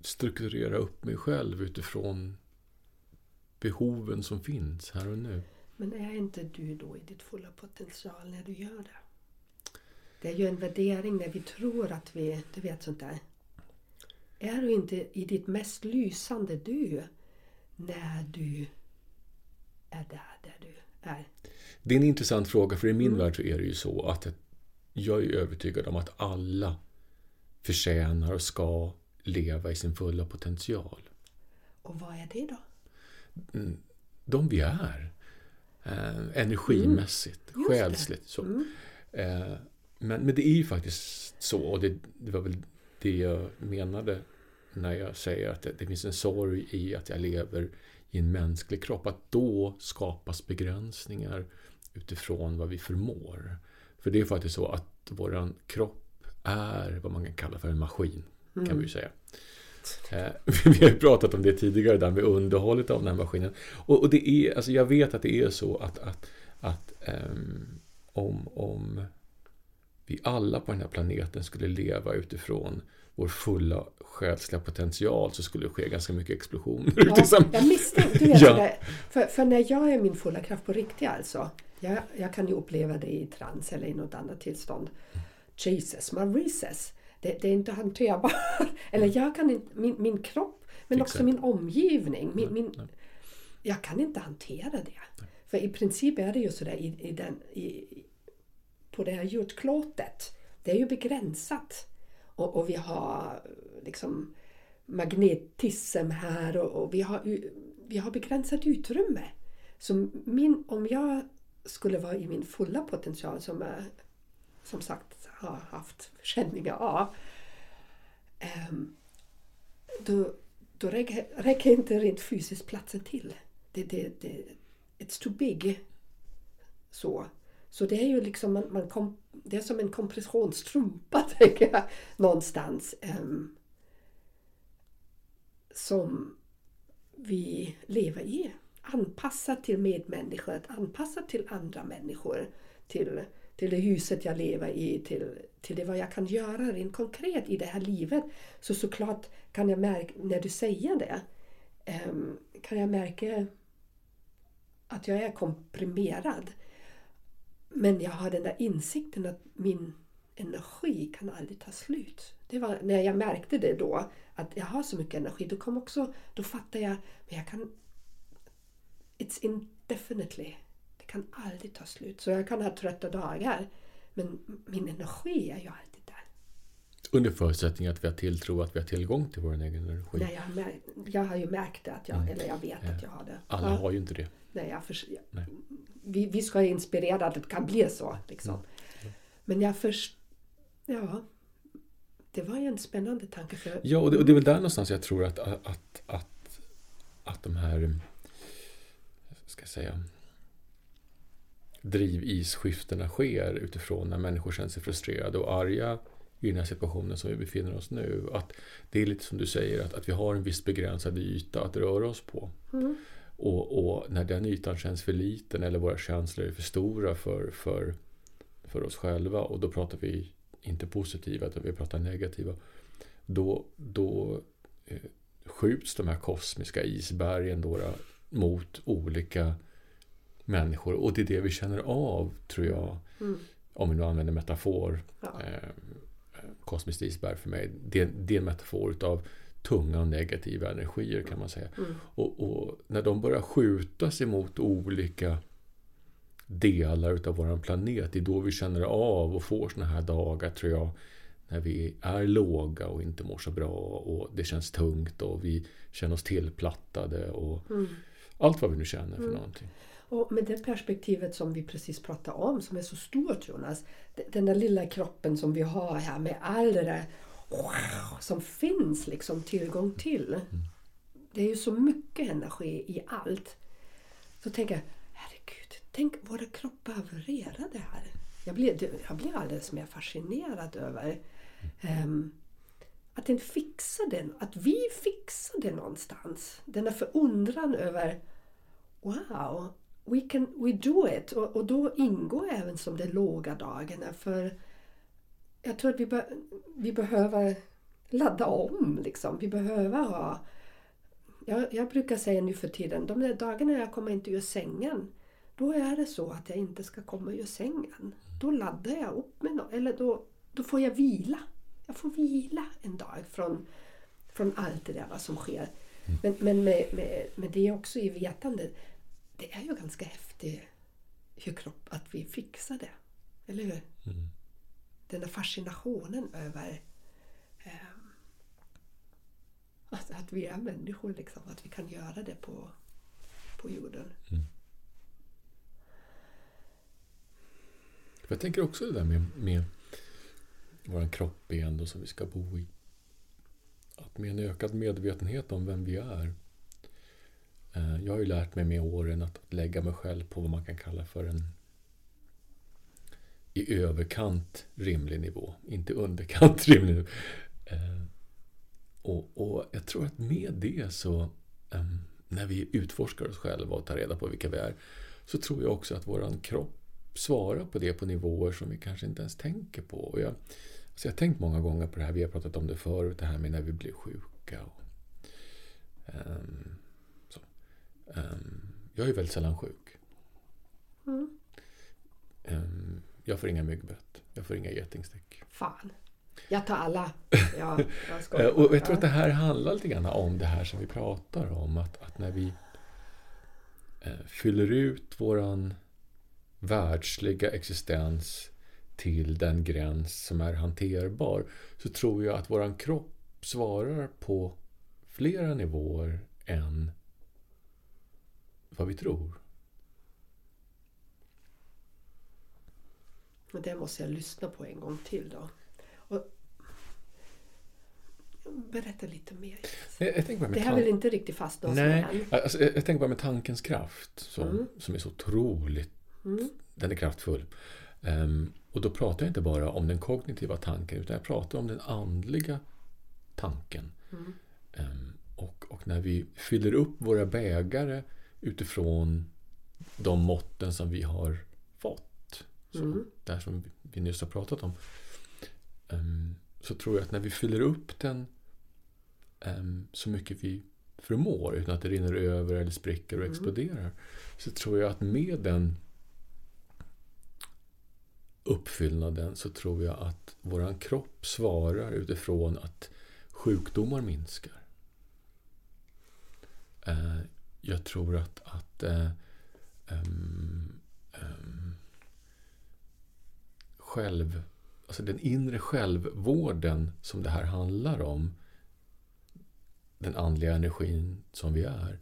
strukturera upp mig själv utifrån behoven som finns här och nu. Men är inte du då i ditt fulla potential när du gör det? Det är ju en värdering när vi tror att vi, du vet sånt där. Är du inte i ditt mest lysande du när du är där, där du är? Det är en intressant fråga, för i min mm. värld så är det ju så att jag är övertygad om att alla förtjänar och ska leva i sin fulla potential. Och vad är det då? De vi är. Eh, energimässigt, mm. själsligt så. Mm. Eh, men, men det är ju faktiskt så, och det, det var väl det jag menade när jag säger att det, det finns en sorg i att jag lever i en mänsklig kropp, att då skapas begränsningar utifrån vad vi förmår. För det är faktiskt så att våran kropp är vad man kan kalla för en maskin, mm. kan vi ju säga. Vi har ju pratat om det tidigare där med underhållet av den här maskinen. Och, och det är, alltså jag vet att det är så att, att, att um, om, om vi alla på den här planeten skulle leva utifrån vår fulla själsliga potential, så skulle det ske ganska mycket explosioner. Ja, jag misstänkte det. Ja. För, för när jag är min fulla kraft på riktigt, alltså, jag, jag kan ju uppleva det i trans eller i något annat tillstånd. Jesus, Marises. Det, det är inte hanterbart. Eller jag kan inte, min, min kropp, men exakt. Också min omgivning. Min, min, nej, nej. Jag kan inte hantera det. Nej. För i princip är det ju sådär i, i den, i, på det här jordklotet. Det är ju begränsat. Och, och vi har liksom magnetism här och, och vi har vi har begränsat utrymme. Så min, om jag skulle vara i min fulla potential som jag som sagt har haft känningar av, då, då räcker, räcker inte rent fysiskt platsen till. Det, det, det, it's too big. Så. Så det är ju liksom man, man kom, det är som en kompressionsstrumpa, tänker jag, någonstans. Um, som vi lever i. Anpassad till medmänniskor, anpassad till andra människor, till, till det huset jag lever i, till, till det vad jag kan göra rent konkret i det här livet. Så såklart kan jag märka, när du säger det, um, kan jag märka att jag är komprimerad. Men jag har den där insikten att min energi kan aldrig ta slut. Det var när jag märkte det då, att jag har så mycket energi. Då kom också, då fattar jag, men jag kan, it's indefinitely. Det kan aldrig ta slut. Så jag kan ha trötta dagar, men min energi är ju alltid där. Under förutsättning att vi har tilltro, att vi har tillgång till vår egen energi. Nej, jag har, märkt, jag har ju märkt det, att jag, mm. eller jag vet eh, att jag har det. Alla ja. har ju inte det. Nej, jag förs- Nej. Vi, vi ska inspirera att det kan bli så. Liksom. Mm. Mm. Men jag först... Ja, det var ju en spännande tanke. För... Ja, och det, och det är väl där någonstans jag tror att, att, att, att, att de här... ska jag säga... drivisskiftena sker utifrån när människor känner sig frustrerade och arga i den här situationen som vi befinner oss nu. Att det är lite som du säger, att, att vi har en viss begränsad yta att röra oss på. Mm. Och, och när den ytan känns för liten eller våra känslor är för stora för, för, för oss själva, och då pratar vi inte positiva utan vi pratar negativa, då, då eh, skjuts de här kosmiska isbergen då, mot olika människor, och det är det vi känner av, tror jag, mm. om vi nu använder metafor. Ja. eh, kosmiskt isberg för mig, det, det är en metafor utav tunga och negativa energier, kan man säga. Mm. Och, och när de börjar skjutas emot olika delar utav vår planet, det är då vi känner av och får såna här dagar, tror jag, när vi är låga och inte mår så bra och det känns tungt och vi känner oss tillplattade och mm. allt vad vi nu känner för mm. någonting. Och med det perspektivet som vi precis pratade om, som är så stort, Jonas, den där lilla kroppen som vi har här med all det där wow, som finns liksom tillgång till. Mm. Det är ju så mycket energi i allt. Så tänker jag, herregud, tänk våra kroppar varierar det här. Jag blir, jag blir alldeles mer fascinerad över mm. um, att den fixar den, att vi fixar det någonstans. Den där förundran över wow, we can, we do it. Och, och då ingår även som de låga dagarna, för jag tror att vi, be, vi behöver ladda om. Liksom. Vi behöver ha... Jag, jag brukar säga nu för tiden, de där dagarna jag kommer inte ur sängen, då är det så att jag inte ska komma ur sängen. Då laddar jag upp med något. Eller då, då får jag vila. Jag får vila en dag från, från allt det där som sker. Men, men med, med, med det också i vetandet, det är ju ganska häftigt hur kropp, att vi fixar det. Eller hur? Mm. Den där fascinationen över eh, att, att vi är människor, liksom, att vi kan göra det på, på jorden. Mm. Jag tänker också det där med, med vår kropp ändå som vi ska bo i. Att med en ökad medvetenhet om vem vi är. Eh, jag har ju lärt mig med åren att, att lägga mig själv på vad man kan kalla för en i överkant rimlig nivå, inte underkant rimlig nivå. Eh, och, och jag tror att med det så eh, när vi utforskar oss själva och tar reda på vilka vi är, så tror jag också att våran kropp svarar på det på nivåer som vi kanske inte ens tänker på. Och jag, alltså jag har tänkt många gånger på det här, vi har pratat om det förut, det här med när vi blir sjuka. Och, eh, så. Eh, jag är väldigt sällan sjuk. Mm. Eh, Jag får inga myggbett. Jag får inga getingstick. Fan. Jag tar alla. Jag, jag ska och jag tror att det här handlar lite grann om det här som vi pratar om. Att, att när vi eh, fyller ut våran världsliga existens till den gräns som är hanterbar, så tror jag att våran kropp svarar på flera nivåer än vad vi tror. Och det måste jag lyssna på en gång till då. Och berätta lite mer. Jag, jag tänker det här tan- är väl inte riktigt fast då? Nej, alltså, jag, jag tänker bara med tankens kraft som, mm. som är så otroligt. Mm. Den är kraftfull. Um, och då pratar jag inte bara om den kognitiva tanken, utan jag pratar om den andliga tanken. Mm. Um, och, och när vi fyller upp våra bägare utifrån de måtten som vi har fått, så, mm. där som vi nyss har pratat om, um, så tror jag att när vi fyller upp den um, så mycket vi förmår, utan att det rinner över eller spricker och mm. exploderar, så tror jag att med den uppfyllnaden så tror jag att våran kropp svarar utifrån att sjukdomar minskar. Eh, jag tror att, att eh, um, um, själv, alltså den inre självvården som det här handlar om, den andliga energin som vi är,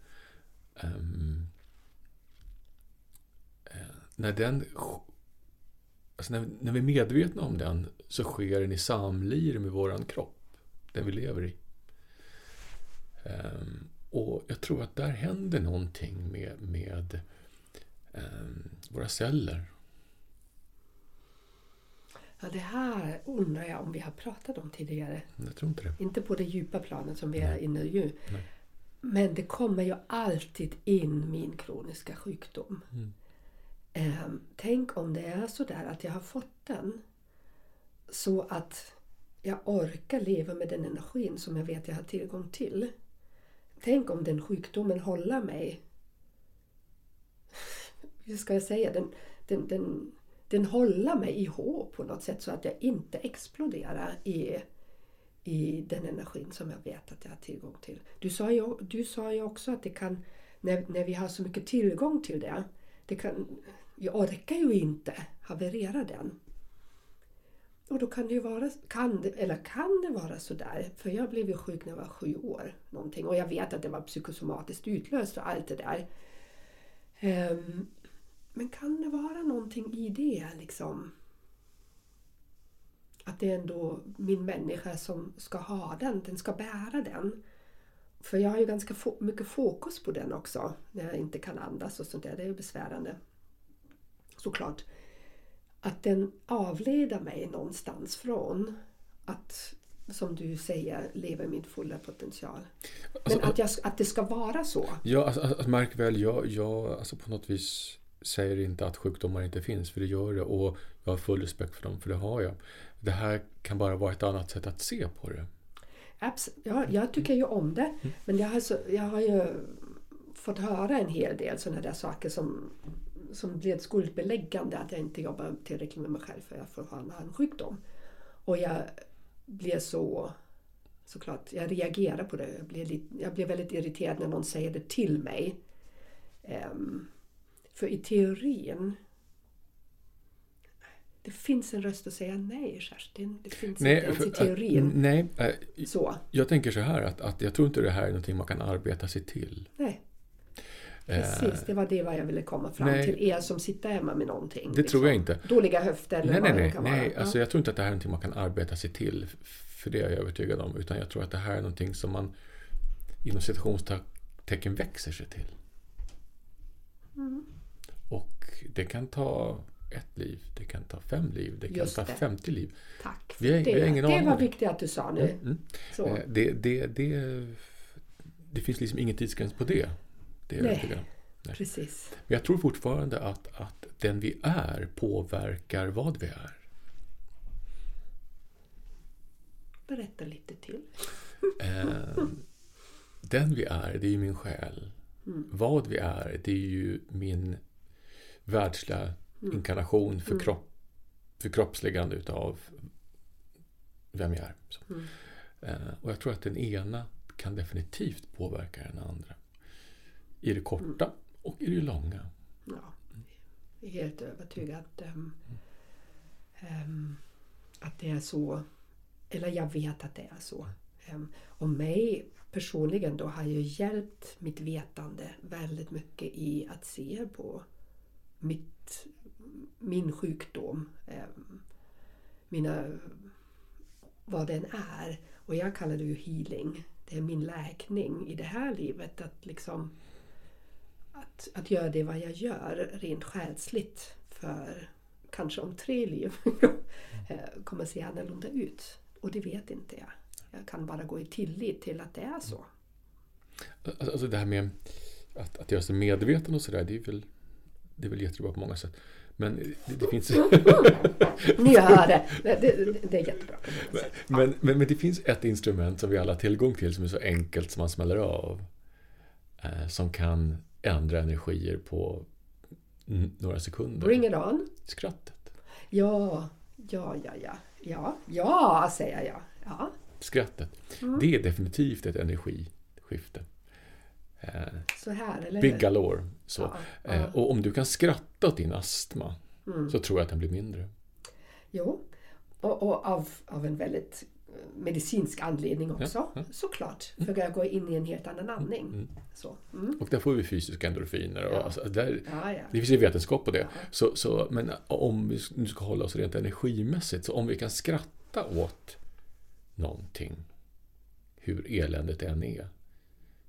um, eh, när den Alltså när, när vi är medvetna om den så sker den i samlir med våran kropp, den vi lever i. Um, och jag tror att där händer någonting med, med um, våra celler. Ja, det här undrar jag om vi har pratat om tidigare. Jag tror inte det. Inte på det djupa planet som vi Nej. Är inne i. Nej. Men det kommer ju alltid in min kroniska sjukdom. Mm. Tänk om det är så där att jag har fått den så att jag orkar leva med den energin som jag vet jag har tillgång till. Tänk om den sjukdomen håller mig. Hur ska jag säga? Den, den, den, den håller mig ihop på något sätt så att jag inte exploderar i, i den energin som jag vet att jag har tillgång till. Du sa ju, du sa ju också att det kan, när, när vi har så mycket tillgång till det, det kan, jag orkar ju inte haverera den. Och då kan det ju vara, kan det, eller kan det vara sådär, för jag blev ju sjuk när jag var sju år någonting, och jag vet att det var psykosomatiskt utlöst och allt det där. Um, men kan det vara någonting i det liksom? Att det är ändå min människa som ska ha den, den ska bära den. För jag har ju ganska fo- mycket fokus på den också. När jag inte kan andas och sånt där. Det är ju besvärande. Såklart. Att den avleder mig någonstans från att, som du säger, leva i min fulla potential. Alltså, men att, jag, att det ska vara så. Ja, alltså, alltså, märk väl. Jag, jag alltså på något vis säger inte att sjukdomar inte finns. För det gör det. Och jag har full respekt för dem. För det har jag. Det här kan bara vara ett annat sätt att se på det. Abs- ja, jag tycker ju om det, men jag har, så, jag har ju fått höra en hel del sådana där saker som, som blir skuldbeläggande, att jag inte jobbar tillräckligt med mig själv för jag får ha en harmsjukdom. Och jag blir så, såklart, jag reagerar på det. Jag blir, jag blir väldigt irriterad när någon säger det till mig. Um, för i teorin, det finns en röst att säga nej, Kerstin. Det finns nej, inte ens i teorin. Äh, nej, äh, så. Jag tänker så här att, att jag tror inte det här är någonting man kan arbeta sig till. Nej, äh, precis. Det var det jag ville komma fram nej, till. Er som sitter hemma med någonting. Det liksom. Tror jag inte. Dåliga höfter eller nej, vad nej, det kan nej, vara. Nej, alltså jag tror inte att det här är någonting man kan arbeta sig till. För det är jag övertygad om. Utan jag tror att det här är någonting som man inom citationstecken växer sig till. Mm. Och det kan ta ett liv, det kan ta fem liv, det kan Just ta det. femtio liv. Tack för vi har, det. Vi har ingen det var viktigt att du sa nu. Mm, mm. Så. Det, det, det, det finns liksom ingen tidsgräns på det. det är Nej. Nej, precis. Men jag tror fortfarande att, att den vi är påverkar vad vi är. Berätta lite till. Den vi är, det är ju min själ. Mm. Vad vi är, det är ju min världsliga Mm. inkarnation för, kropp, för kroppsliggande utav vem jag är. Så. Mm. Eh, och jag tror att den ena kan definitivt påverka den andra. I det korta mm. och i det långa. Ja, jag är helt övertygad att, um, um, att det är så. Eller jag vet att det är så. Um, och mig personligen då har ju hjälpt mitt vetande väldigt mycket i att se på mitt, min sjukdom, mina, vad den är. Och jag kallar det ju healing. Det är min läkning i det här livet, att liksom att, att göra det vad jag gör rent själsligt, för kanske om tre liv kommer se annorlunda ut. Och det vet inte jag. Jag kan bara gå i tillit till att det är så. Alltså det här med att, att göra sig medveten och sådär, det är väl, det är väl jättebra på många sätt. Men det, det finns... Ni hör det. det. Det är jättebra. Men, men, men, men det finns ett instrument som vi alla har tillgång till, som är så enkelt som man smäller av. Eh, som kan ändra energier på några sekunder. Bring it on. Skrattet. Ja, ja, ja, ja. Ja, ja, säger jag. Ja. Skrattet. Mm. Det är definitivt ett energiskifte. Så här, eller big galore. Så. Ja, ja. Och om du kan skratta åt din astma, mm. så tror jag att den blir mindre. Jo, och, och av, av en väldigt medicinsk anledning också, ja, ja. Såklart. För mm. jag går in i en helt annan andning. Mm. Så. Mm. Och där får vi fysiska endorfiner. Och ja. Alltså, där, ja, ja. Det finns ju vetenskap på det. Ja. Så, så, men om vi nu ska hålla oss rent energimässigt, så om vi kan skratta åt någonting, hur eländet än är,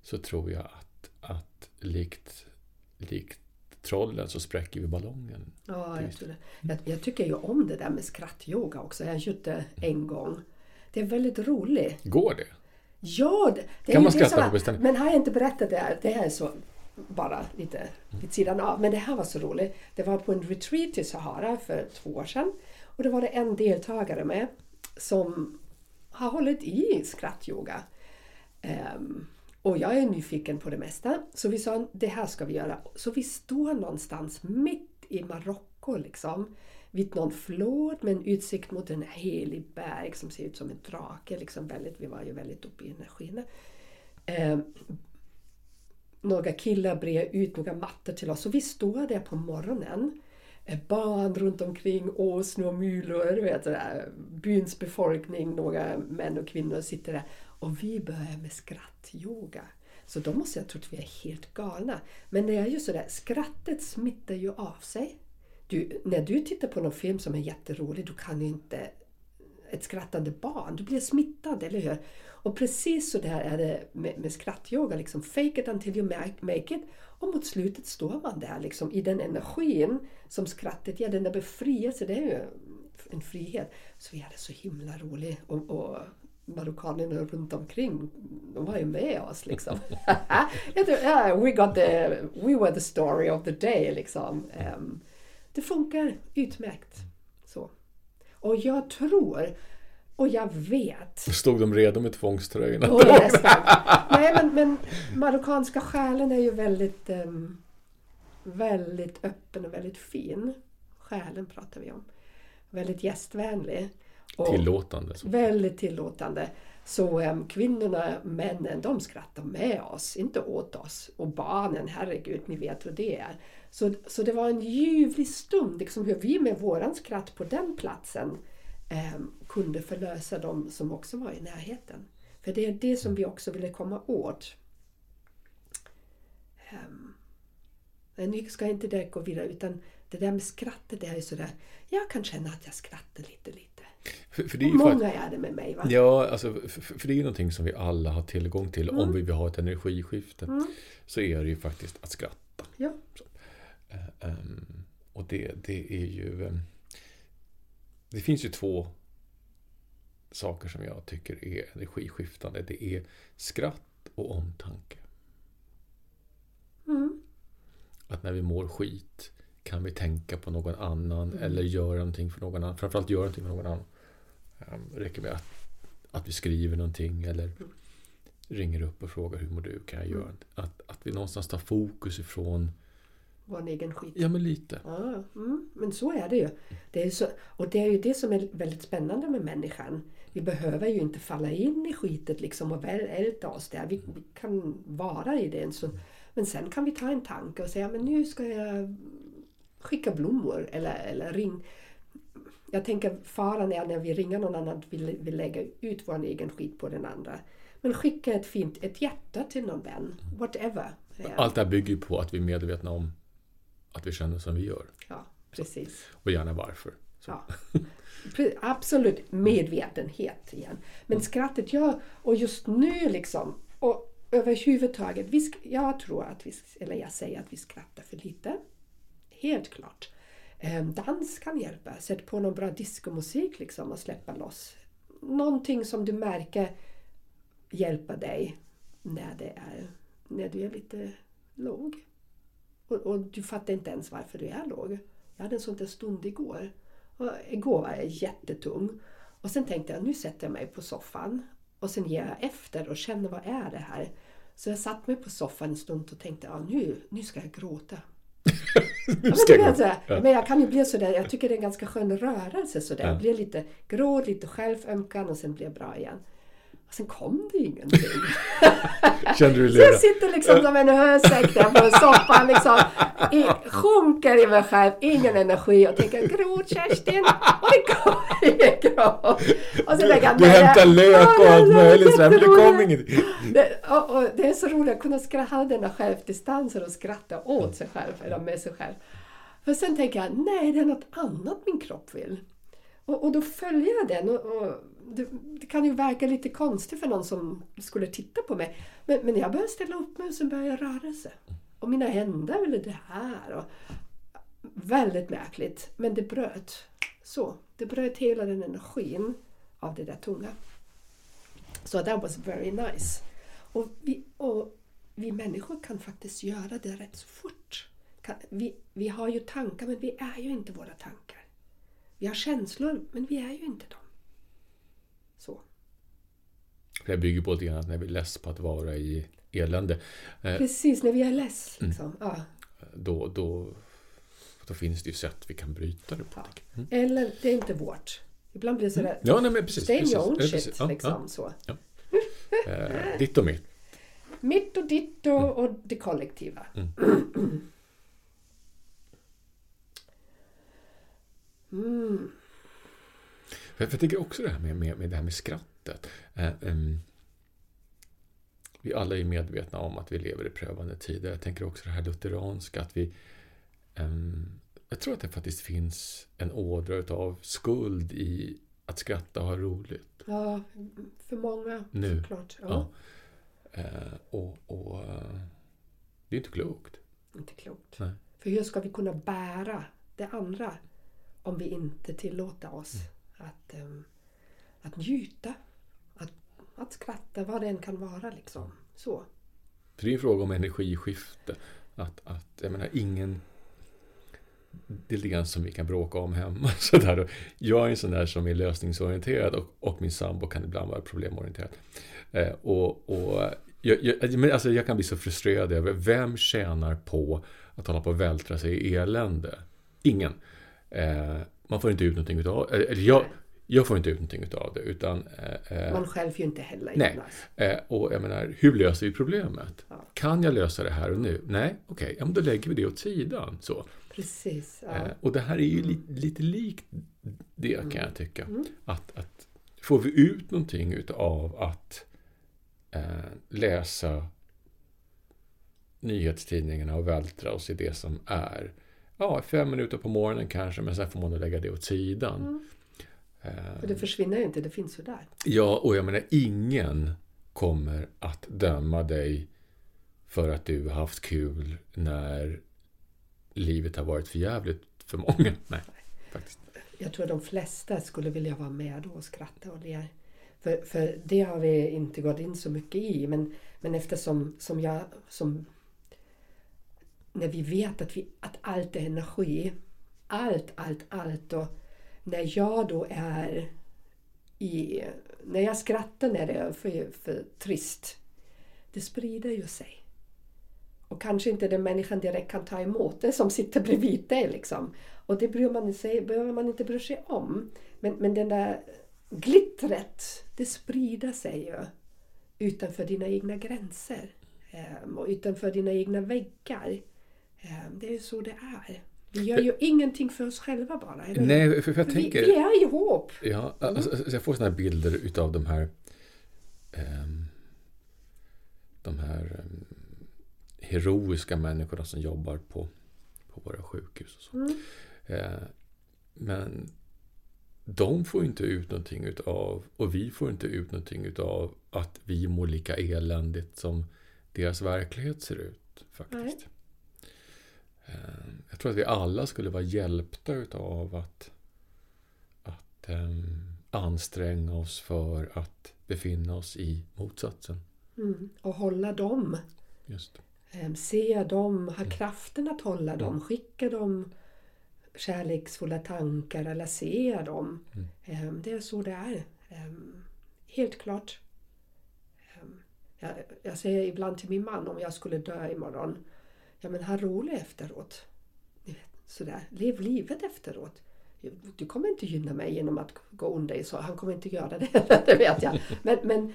så tror jag att, att likt, likt trollen så spräcker vi ballongen. Ja, jag tror det. Jag, jag tycker ju om det där med skrattyoga också. Jag gjorde en gång. Det är väldigt roligt. Går det? Ja, det, det kan är man ju skratta på beställning. Men har jag inte berättat det här? Det här är så bara lite vid sidan av. Men det här var så roligt. Det var på en retreat i Sahara för två år sedan. Och det var det en deltagare med som har hållit i skrattyoga. Um, Och jag är nyfiken på det mesta. Så vi sa, det här ska vi göra. Så vi står någonstans mitt i Marocko liksom. Vid någon flod med en utsikt mot en helig berg som ser ut som en drake. Liksom väldigt, vi var ju väldigt uppe i energin. Eh, några killar bred ut några mattor till oss. Så vi står där på morgonen. Eh, barn runt omkring, åsn och mulor. Vet du, byns befolkning, några män och kvinnor sitter där. Och vi börjar med skrattyoga. Så då måste jag tro att vi är helt galna. Men det är ju sådär, skrattet smittar ju av sig. Du, när du tittar på någon film som är jätterolig, du kan ju inte ett skrattande barn. Du blir smittad, eller hur? Och precis så där är det med, med skrattyoga. Liksom, fake it until you make it. Och mot slutet står man där liksom, i den energin som skrattet ger. Den där befrielse, det är ju en frihet. Så vi hade så himla roligt och... och marokkanerna runt omkring, de var ju med oss liksom. we, got the, we were the story of the day liksom. Um, det funkar utmärkt. Så. Och jag tror, och jag vet... Stod de redo med tvångströjorna? Oh, nästan. Nej, men, men marokkanska själen är ju väldigt, um, väldigt öppen och väldigt fin. Själen pratar vi om. Väldigt gästvänlig. Tillåtande. Väldigt tillåtande. Så äm, kvinnorna, männen, de skrattar med oss, inte åt oss. Och barnen, herregud, ni vet hur det är. Så, så det var en ljuvlig stund, liksom hur vi med våran skratt på den platsen äm, kunde förlösa dem som också var i närheten. För det är det som vi också ville komma åt. Äm, nu ska jag inte direkt gå vidare, utan det där med skrattet, det är ju sådär, jag kan känna att jag skrattar lite, lite. För, för det är ju många faktiskt, är det med mig, va? Ja, alltså, för, för det är ju någonting som vi alla har tillgång till. Mm. Om vi vill ha ett energiskifte, mm. så är det ju faktiskt att skratta. Ja. Uh, um, och det, det är ju... Um, det finns ju två saker som jag tycker är energiskiftande. Det är skratt och omtanke. Mm. Att när vi mår skit kan vi tänka på någon annan, mm. eller göra någonting för någon annan. Framförallt göra någonting för någon annan. Det räcker med att, att vi skriver någonting eller mm. ringer upp och frågar hur mår du, kan jag mm. göra. Att, att vi någonstans tar fokus ifrån vår egen skit. Ja, men lite. Ja, mm. Men så är det ju. Det är så, och det är ju det som är väldigt spännande med människan. Vi behöver ju inte falla in i skitet liksom och älta oss där. Vi, mm. vi kan vara i det. En sån, men sen kan vi ta en tanke och säga, men nu ska jag skicka blommor eller, eller ring. Jag tänker faran är när vi ringer någon annan att vi, vi lägger ut vår egen skit på den andra. Men skicka ett fint, ett hjärta till någon vän. Whatever. Allt det här bygger ju på att vi är medvetna om att vi känner som vi gör. Ja, precis. Och gärna varför. Ja. Absolut medvetenhet igen. Men skrattet, ja, och just nu liksom, och överhuvudtaget, vi sk- jag tror att vi, eller jag säger att vi skrattar för lite. Helt klart. Ehm, dans kan hjälpa. Sätt på någon bra diskomusik liksom och släppa loss. Någonting som du märker hjälper dig när, det är, när du är lite låg. Och, och du fattar inte ens varför du är låg. Jag hade en sån där stund igår. Och igår var jag jättetung. Och sen tänkte jag, nu sätter jag mig på soffan. Och sen ger jag efter och känner, vad är det här? Så jag satt mig på soffan en stund och tänkte, ja, nu, nu ska jag gråta. nu ska jag gråta. Ja. Men jag kan ju bli sådär, jag tycker det är en ganska skön rörelse. Sådär. Ja. Jag blir lite grå, lite självömkan och sen blir jag bra igen. Och sen kom det ingenting. Kände du det? Så jag sitter liksom som en hösäck där på soffan. Liksom, i, sjunker i mig själv. Ingen energi. Och tänker, gråt Kerstin. Och det kom ingen gråt. Och så lägger jag, du hämtar lök och allt möjligt. Det kom ingenting. Det är så roligt att kunna skratta, ha den här självdistansen och skratta åt sig själv. Eller med sig själv. För sen tänker jag, nej, det är något annat min kropp vill. Och, och då följer jag den och, och det, det kan ju verka lite konstigt för någon som skulle titta på mig. Men, men jag börjar ställa upp mig och sen börjar jag röra sig. Och mina händer ville det här. Och, väldigt märkligt. Men det bröt. Så. Det bröt hela den energin av det där tunga. Så so that was very nice. Och vi, och vi människor kan faktiskt göra det rätt så fort. Kan, vi, vi har ju tankar, men vi är ju inte våra tankar. Vi har känslor, men vi är ju inte dem. Så. Det bygger på lite grann när vi är less på att vara i elände. Precis, när vi är less. Liksom. Mm. Ja. Då, då, då finns det ju sätt vi kan bryta det på. Ja. Mm. Eller, det är inte vårt. Ibland blir det sådär, mm. ja, nej, men precis, stay precis. Your shit. Precis. Ja, liksom, ja. Så. Ja. eh, ditt och mitt. Mitt och ditt och, mm. och det kollektiva. Mm. Mm. Jag, jag tänker också det här med, med, med det här med skrattet. Eh, um, vi alla är medvetna om att vi lever i prövande tider. Jag tänker också det här lutheranska att vi um, jag tror att det faktiskt finns en ådra av skuld i att skratta och ha roligt. Ja, för många nu. Såklart. Ja. Ja. Eh, och, och det är inte klokt. Inte klokt. Nej. För hur ska vi kunna bära det andra? Om vi inte tillåter oss mm. att, um, att njuta, att, att skratta, vad det än kan vara. Liksom. Så. För det är en fråga om energiskifte. Att, att, jag menar, ingen, det är lite grann som vi kan bråka om hemma. Så där. Jag är en sån där som är lösningsorienterad och, och min sambo kan ibland vara problemorienterad. Eh, och, och, jag, jag, men alltså jag kan bli så frustrerad över vem tjänar på att hålla på och vältra sig i elände. Ingen. Eh, man får inte ut någonting utav eh, jag, jag får inte ut någonting utav det utan, eh, man själv ju inte heller nej. Eh, och jag menar, hur löser vi problemet? Ja. Kan jag lösa det här och nu? Nej, okej, okay. Ja, men då lägger vi det åt sidan så. Precis, ja. eh, och det här är ju mm. li- lite likt det kan mm. jag tycka mm. att, att får vi ut någonting utav att eh, läsa nyhetstidningarna och vältra oss i det som är. Ja, fem minuter på morgonen kanske, men sen får man lägga det åt sidan. Mm. Uh, För det försvinner ju inte, det finns ju där. Ja, och jag menar, ingen kommer att döma dig för att du har haft kul när livet har varit för jävligt för många. Nej, Nej. Faktiskt. Jag tror de flesta skulle vilja vara med och skratta och le. För, för det har vi inte gått in så mycket i, men, men eftersom som jag... som när vi vet att, vi, att allt är energi. Allt, allt, allt. Och när jag då är i... När jag skrattar när det är för, för trist. Det sprider ju sig. Och kanske inte den människan direkt kan ta emot det som sitter bredvid dig. Liksom. Och det bryr man sig, behöver man inte bry sig om. Men, men den där glittret, det sprider sig ju. Utanför dina egna gränser. Och utanför dina egna väggar. Det är ju så det är. Vi gör ju ingenting för oss själva bara. Eller? Nej, för jag tänker... Vi, vi är ju ihop. Ja, alltså, mm. Jag får såna här bilder utav de här um, de här um, heroiska människorna som jobbar på, på våra sjukhus och så. Mm. Eh, men de får inte ut någonting utav, och vi får inte ut någonting utav att vi mår lika eländigt som deras verklighet ser ut faktiskt. Eh, jag tror att vi alla skulle vara hjälpta utav att, att eh, anstränga oss för att befinna oss i motsatsen. Mm. Och hålla dem. Just. Eh, se dem, ha mm. kraften att hålla dem, mm. skicka dem kärleksfulla tankar, eller se dem. Mm. Det är så det är. Helt klart. Jag, jag säger ibland till min man, om jag skulle dö imorgon. Ja, men ha rolig efteråt. Sådär. Lev livet efteråt. Du kommer inte gynna mig genom att gå under dig. Så han kommer inte göra det. Det vet jag. Men, men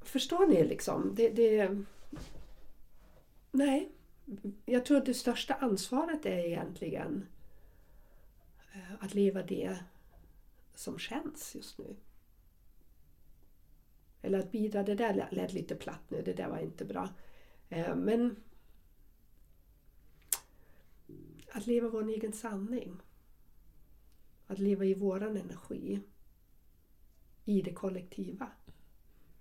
förstår ni liksom. Det, det... Nej. Jag tror att det största ansvaret är egentligen att leva det som känns just nu. Eller att bidra, det där lät lite platt nu, det där var inte bra. Men att leva vår egen sanning. Att leva i våran energi. I det kollektiva.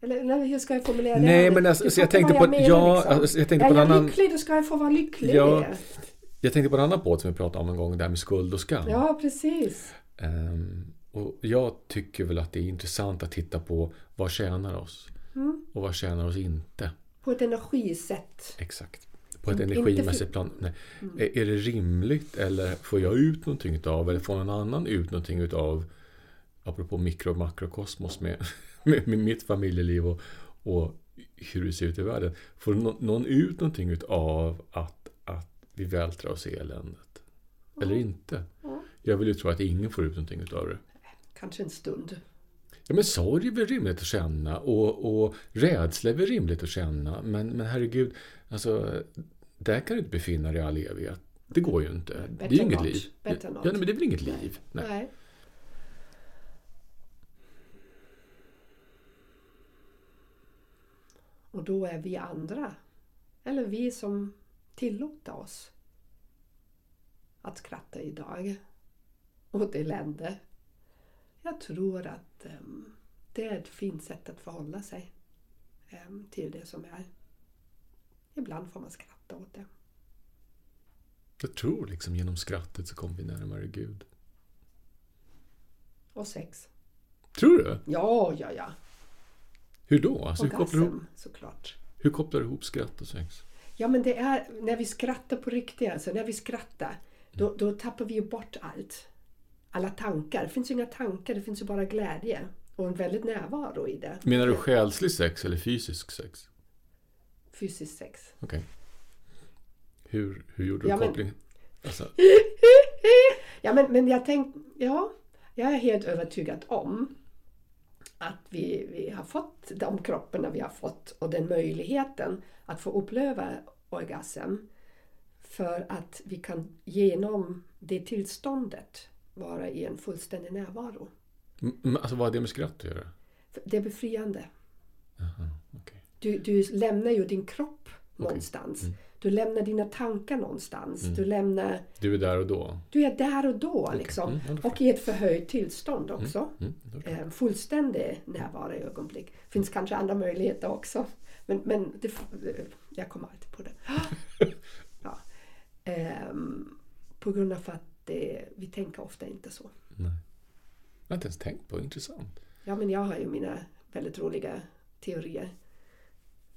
Eller nej, hur ska jag formulera det? Nej, men alltså, jag tänkte på jag, ja, alltså, jag tänkte på en annan. Är jag lycklig, då ska jag få vara lycklig. Ja. Jag tänkte på en annan podd som vi pratade om en gång, där med skuld och skam. Ja, precis. Um, och jag tycker väl att det är intressant att titta på vad tjänar oss mm. och vad tjänar oss inte. På ett energisätt. Exakt. På ett energimässigt plan. Nej. Mm. Är, är det rimligt, eller får jag ut någonting utav, eller får någon annan ut någonting utav, apropå mikro- och makrokosmos med, med, med mitt familjeliv och, och hur det ser ut i världen. Får no- någon ut någonting utav att vi vältrar oss i eländet. Mm. Eller inte. Mm. Jag vill ju tro att ingen får ut någonting utav det. Kanske en stund. Ja, men sorg är väl rimligt att känna. Och, och rädsla är väl rimligt att känna. Men, men herregud. Alltså, där kan du inte befinna dig i all evighet. Det går ju inte. Mm. Det är ju inget not. liv. Ja, ja, men det är väl inget Nej. liv. Nej. Nej. Och då är vi andra. Eller vi som tillåta oss att skratta idag åt elände. Jag tror att um, det är ett fint sätt att förhålla sig um, till det som är. Ibland får man skratta åt det. Jag tror liksom genom skrattet så kommer vi närmare Gud. Och sex. Tror du? Ja, ja, ja. Hur då? Alltså, och hur gasen, kopplar du... såklart. Hur kopplar du ihop skratt och sex? Ja, men det är när vi skrattar på riktigt, alltså när vi skrattar, då, då tappar vi ju bort allt. Alla tankar. Det finns ju inga tankar, det finns ju bara glädje. Och en väldigt närvaro i det. Menar du själslig sex eller fysisk sex? Fysisk sex. Okej. Okay. Hur, hur gjorde du ja, kopplingen? Men... Alltså... ja, men, men jag tänkte, ja, jag är helt övertygad om att vi, vi har fått de kropparna vi har fått och den möjligheten att få uppleva orgasm, för att vi kan genom det tillståndet vara i en fullständig närvaro. Men alltså, vad är det med skratt att göra? Det är befriande. Aha, okay. du, du lämnar ju din kropp okay. någonstans. Mm. Du lämnar dina tankar någonstans. Mm. Du lämnar... Du är där och då. Du är där och då, okay. liksom. Mm, ja, och i ett förhöjt tillstånd också. Mm, mm, fullständig närvaro i ögonblick. Det finns mm. kanske andra möjligheter också. Men, men det, jag kommer alltid på det. Ja. Ehm, på grund av att det, vi tänker ofta inte så. Nej. Jag har inte ens tänkt på. Intressant. Ja, men jag har ju mina väldigt roliga teorier.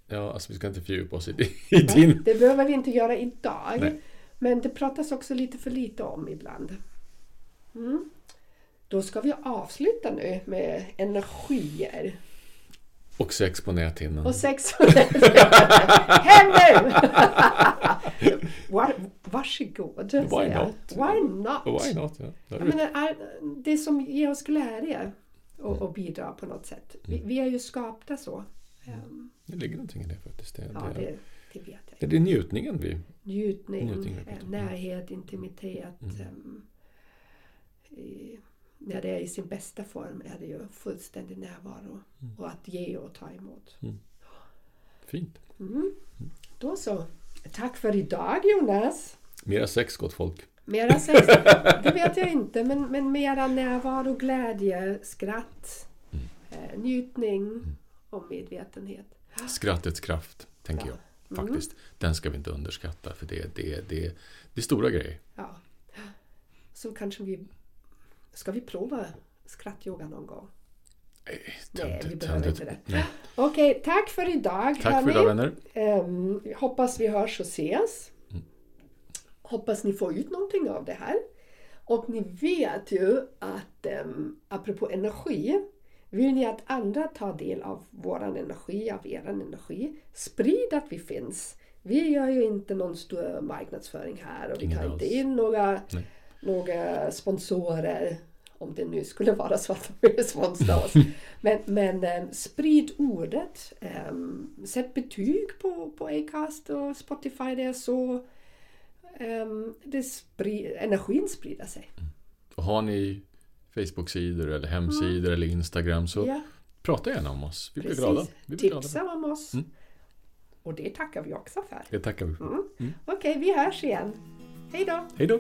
Ja, alltså vi ska inte fördjupa oss i, i din... Nej, det behöver vi inte göra idag. Nej. Men det pratas också lite för lite om ibland. Mm. Då ska vi avsluta nu med energier. Och sex på näthinnan. Och sex på näthinnan. Hem nu! Var, varsågod. Why not? Why not? Why not? Ja. Ja, men det, är, det som ger oss glädje och, och bidrar på något sätt. Vi, vi är ju skapta så. Um, det ligger någonting i det faktiskt. Det, ja, det, det, det vet jag. Är det njutningen vi... Njutning, njutning vi närhet, intimitet. Mm. Um, i, när det är i sin bästa form är det ju fullständig närvaro. Mm. Och att ge och ta emot. Mm. Fint. Mm. Då så. Tack för idag, Jonas. Mera sex, gott folk. Mera sex, det vet jag inte. Men, men mera närvaro, glädje, skratt, mm. njutning mm. och medvetenhet. Skrattets kraft, tänker ja. jag. Faktiskt. Mm. Den ska vi inte underskatta, för det är det, det, det stora grejer. Ja. Så kanske vi... Ska vi prova skrattyoga någon gång? Nej, Nej vi behöver inte det. Nej. Okej, tack för idag. Tack för idag, vänner. Um, hoppas vi hörs och ses. Mm. Hoppas ni får ut någonting av det här. Och ni vet ju att, um, apropå energi, vill ni att andra tar del av vår energi, av er energi, sprid att vi finns. Vi gör ju inte någon stor marknadsföring här och vi tar inte in några... Nej. Några sponsorer, om det nu skulle vara så att de är sponsorer. Men, men äm, sprid ordet. Äm, sätt betyg på, på Acast och Spotify. Det är så äm, det sprid, energin sprider sig. Mm. Och har ni Facebook-sidor eller hemsidor mm. eller Instagram, så ja. prata gärna om oss. Vi blir Precis. glada. Vi blir Tipsa glada. om oss. Mm. Och det tackar vi också för. Det tackar vi för. Mm. Mm. Okej, vi hörs igen. Hej då! Hej då!